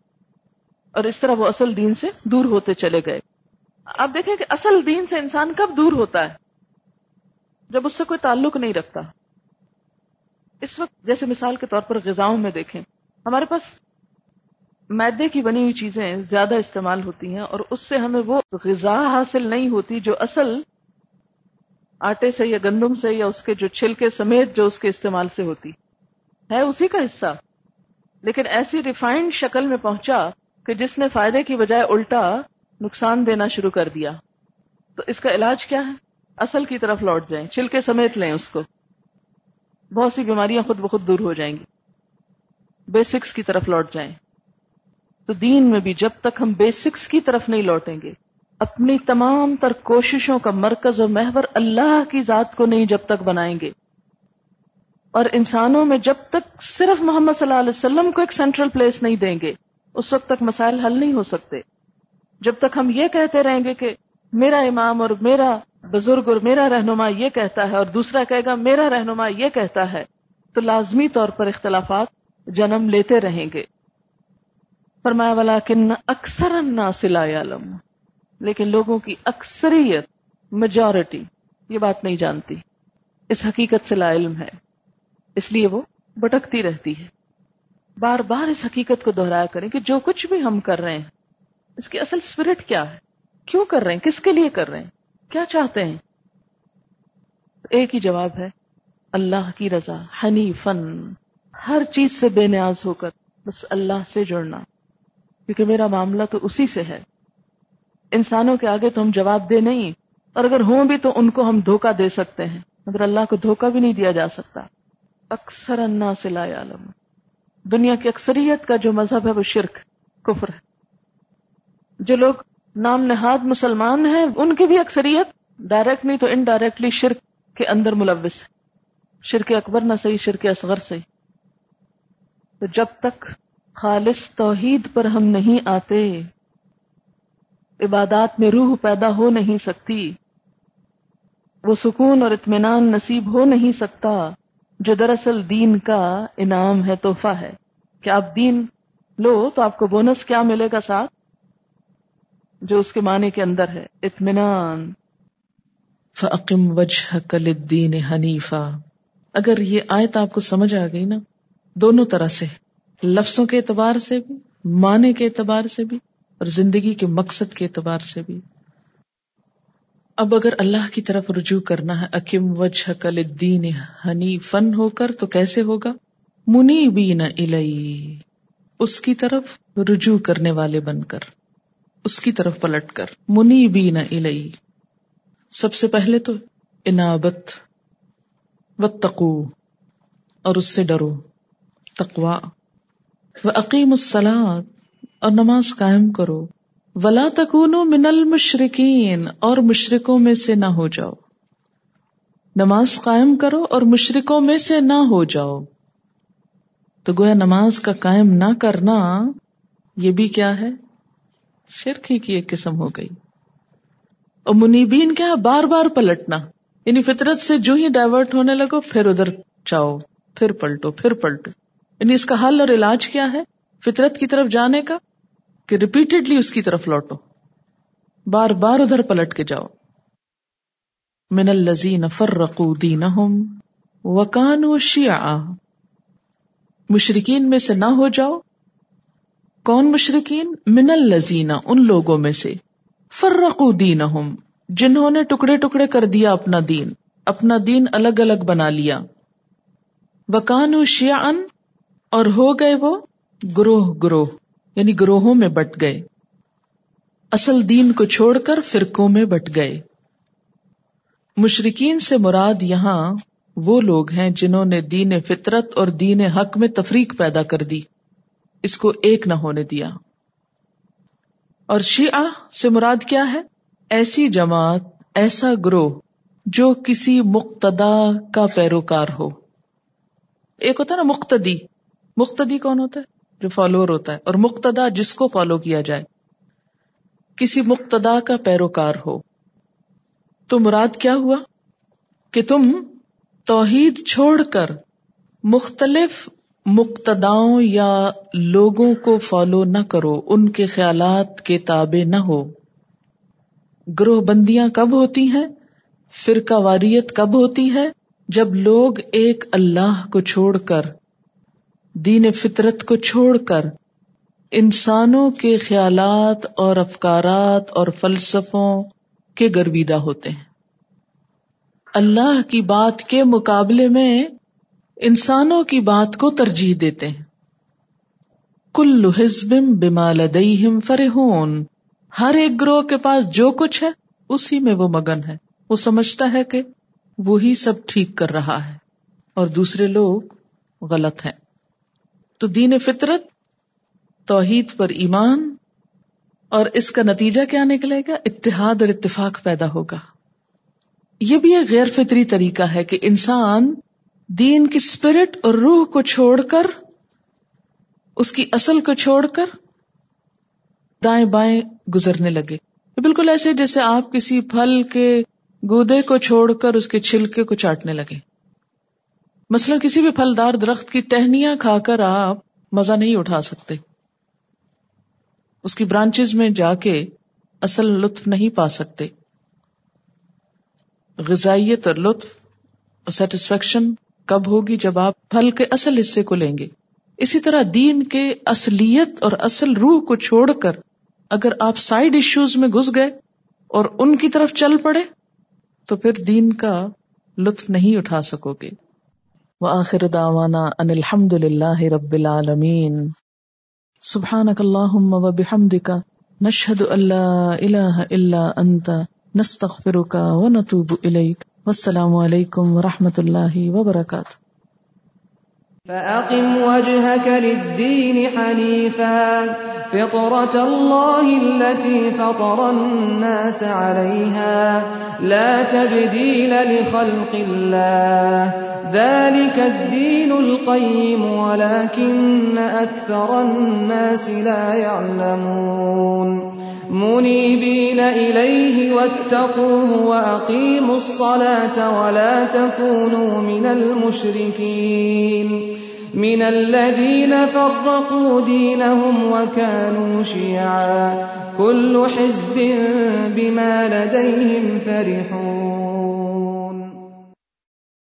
اور اس طرح وہ اصل دین سے دور ہوتے چلے گئے۔ آپ دیکھیں کہ اصل دین سے انسان کب دور ہوتا ہے؟ جب اس سے کوئی تعلق نہیں رکھتا۔ اس وقت جیسے مثال کے طور پر غذاؤں میں دیکھیں، ہمارے پاس میدے کی بنی ہوئی چیزیں زیادہ استعمال ہوتی ہیں، اور اس سے ہمیں وہ غذا حاصل نہیں ہوتی جو اصل آٹے سے یا گندم سے یا اس کے جو چھلکے سمیت جو اس کے استعمال سے ہوتی ہے، اسی کا حصہ، لیکن ایسی ریفائنڈ شکل میں پہنچا کہ جس نے فائدے کی بجائے الٹا نقصان دینا شروع کر دیا۔ تو اس کا علاج کیا ہے؟ اصل کی طرف لوٹ جائیں، چھلکے سمیت لیں، اس کو بہت سی بیماریاں خود بخود دور ہو جائیں گی۔ بیسکس کی طرف لوٹ جائیں۔ تو دین میں بھی جب تک ہم بیسکس کی طرف نہیں لوٹیں گے، اپنی تمام تر کوششوں کا مرکز اور محور اللہ کی ذات کو نہیں جب تک بنائیں گے، اور انسانوں میں جب تک صرف محمد صلی اللہ علیہ وسلم کو ایک سینٹرل پلیس نہیں دیں گے، اس وقت تک مسائل حل نہیں ہو سکتے۔ جب تک ہم یہ کہتے رہیں گے کہ میرا امام اور میرا بزرگ اور میرا رہنما یہ کہتا ہے، اور دوسرا کہے گا میرا رہنما یہ کہتا ہے، تو لازمی طور پر اختلافات جنم لیتے رہیں گے۔ فرمایا ولیکن اکثر الناس لا یعلمون، لیکن لوگوں کی اکثریت، میجورٹی، یہ بات نہیں جانتی، اس حقیقت سے لا علم ہے، اس لیے وہ بھٹکتی رہتی ہے۔ بار بار اس حقیقت کو دہرایا کریں کہ جو کچھ بھی ہم کر رہے ہیں، اس کی اصل اسپرٹ کیا ہے، کیوں کر رہے ہیں، کس کے لیے کر رہے ہیں، کیا چاہتے ہیں۔ ایک ہی جواب ہے، اللہ کی رضا، حنیفاً، ہر چیز سے بے نیاز ہو کر بس اللہ سے جڑنا، کیونکہ میرا معاملہ تو اسی سے ہے۔ انسانوں کے آگے تو ہم جواب دے نہیں، اور اگر ہوں بھی تو ان کو ہم دھوکہ دے سکتے ہیں، مگر اللہ کو دھوکہ بھی نہیں دیا جا سکتا۔ اکثر الناس لا یعلمون، دنیا کی اکثریت کا جو مذہب ہے وہ شرک، کفر ہے۔ جو لوگ نام نہاد مسلمان ہیں، ان کی بھی اکثریت ڈائریکٹ نہیں تو انڈائریکٹلی شرک کے اندر ملوث ہے، شرک اکبر نہ صحیح، شرک اصغر صحیح۔ تو جب تک خالص توحید پر ہم نہیں آتے، عبادات میں روح پیدا ہو نہیں سکتی، وہ سکون اور اطمینان نصیب ہو نہیں سکتا جو دراصل دین کا انعام ہے، تحفہ ہے، کہ آپ دین لو تو آپ کو بونس کیا ملے گا ساتھ، جو اس کے معنی کے اندر ہے، اطمینان۔ فَأَقِمْ وَجْهَكَ لِلدِّينِ حَنِيفًا۔ اگر یہ آیت آپ کو سمجھ آ گئی نا، دونوں طرح سے لفظوں کے اعتبار سے بھی، معنی کے اعتبار سے بھی، اور زندگی کے مقصد کے اعتبار سے بھی. اب اگر اللہ کی طرف رجوع کرنا ہے اقم وجھک للدین حنیفا ہو کر، تو کیسے ہوگا؟ منیبین الیہ، اس کی طرف رجوع کرنے والے بن کر، اس کی طرف پلٹ کر. منیبین الیہ، سب سے پہلے تو انابت واتقو، اور اس سے ڈرو، تقوا. واقیموا الصلاۃ، اور نماز قائم کرو. ولا تکونوا من المشرکین، اور مشرکوں میں سے نہ ہو جاؤ. نماز قائم کرو اور مشرکوں میں سے نہ ہو جاؤ. تو گویا نماز کا قائم نہ کرنا یہ بھی کیا ہے؟ شرک ہی کی ایک قسم ہو گئی. اور منیبین کیا؟ بار بار پلٹنا، یعنی فطرت سے جو ہی ڈائیورٹ ہونے لگو پھر ادھر جاؤ، پھر پلٹو، پھر پلٹو. یعنی اس کا حل اور علاج کیا ہے فطرت کی طرف جانے کا؟ کہ ریپیٹڈلی اس کی طرف لوٹو، بار بار ادھر پلٹ کے جاؤ. من الذین فرقوا دینہم وکانوا شیعا، مشرکین میں سے نہ ہو جاؤ. کون مشرکین؟ من الذین، ان لوگوں میں سے، فرقوا دینہم، جنہوں نے ٹکڑے ٹکڑے کر دیا اپنا دین، اپنا دین الگ الگ بنا لیا. وکانوا شیعا، اور ہو گئے وہ گروہ گروہ، یعنی گروہوں میں بٹ گئے، اصل دین کو چھوڑ کر فرقوں میں بٹ گئے. مشرکین سے مراد یہاں وہ لوگ ہیں جنہوں نے دین فطرت اور دین حق میں تفریق پیدا کر دی، اس کو ایک نہ ہونے دیا. اور شیعہ سے مراد کیا ہے؟ ایسی جماعت، ایسا گروہ جو کسی مقتدا کا پیروکار ہو. ایک ہوتا ہے نا مقتدی، مقتدی کون ہوتا ہے؟ جو فالوور ہوتا ہے، اور مقتدا جس کو فالو کیا جائے، کسی مقتدا کا پیروکار ہو. تو مراد کیا ہوا کہ تم توحید چھوڑ کر مختلف مقتداؤں یا لوگوں کو فالو نہ کرو، ان کے خیالات کے تابع نہ ہو. گروہ بندیاں کب ہوتی ہیں؟ فرقہ واریت کب ہوتی ہے؟ جب لوگ ایک اللہ کو چھوڑ کر، دین فطرت کو چھوڑ کر، انسانوں کے خیالات اور افکارات اور فلسفوں کے گرویدہ ہوتے ہیں. اللہ کی بات کے مقابلے میں انسانوں کی بات کو ترجیح دیتے ہیں. کل حزب بما لدیہم فرحون، ہر ایک گروہ کے پاس جو کچھ ہے اسی میں وہ مگن ہے. وہ سمجھتا ہے کہ وہی سب ٹھیک کر رہا ہے اور دوسرے لوگ غلط ہیں. تو دین فطرت، توحید پر ایمان، اور اس کا نتیجہ کیا نکلے گا؟ اتحاد اور اتفاق پیدا ہوگا. یہ بھی ایک غیر فطری طریقہ ہے کہ انسان دین کی اسپرٹ اور روح کو چھوڑ کر، اس کی اصل کو چھوڑ کر دائیں بائیں گزرنے لگے. بالکل ایسے جیسے آپ کسی پھل کے گودے کو چھوڑ کر اس کے چھلکے کو چاٹنے لگے. مثلا کسی بھی پھلدار درخت کی ٹہنیاں کھا کر آپ مزہ نہیں اٹھا سکتے، اس کی برانچز میں جا کے اصل لطف نہیں پا سکتے. غذائیت اور لطف اور سیٹسفیکشن کب ہوگی؟ جب آپ پھل کے اصل حصے کو لیں گے. اسی طرح دین کے اصلیت اور اصل روح کو چھوڑ کر اگر آپ سائیڈ ایشوز میں گھس گئے اور ان کی طرف چل پڑے تو پھر دین کا لطف نہیں اٹھا سکو گے. وآخر دعوانا ان الحمد للہ رب العالمین. سبحانک اللہم وبحمدک، نشہد ان لا الہ الا انت، نستغفرک ونتوب الیک. والسلام علیکم ورحمۃ اللہ وبرکاتہ. فَأَقِمْ وَجْهَكَ لِلدِّينِ حَنِيفًا، فِطْرَةَ اللَّهِ الَّتِي فَطَرَ النَّاسَ عَلَيْهَا لَا تَبْدِيلَ لِخَلْقِ اللَّهِ، ذَلِكَ الدِّينُ الْقَيِّمُ وَلَكِنَّ أَكْثَرَ النَّاسِ لَا يَعْلَمُونَ. مُنِيبِينَ إِلَيْهِ وَاتَّقُوهُ وَأَقِيمُوا الصَّلَاةَ وَلَا تَكُونُوا مِنَ الْمُشْرِكِينَ، من الذين فرقوا دينهم وكانوا شيعا، كل حزب بما لديهم فرحون.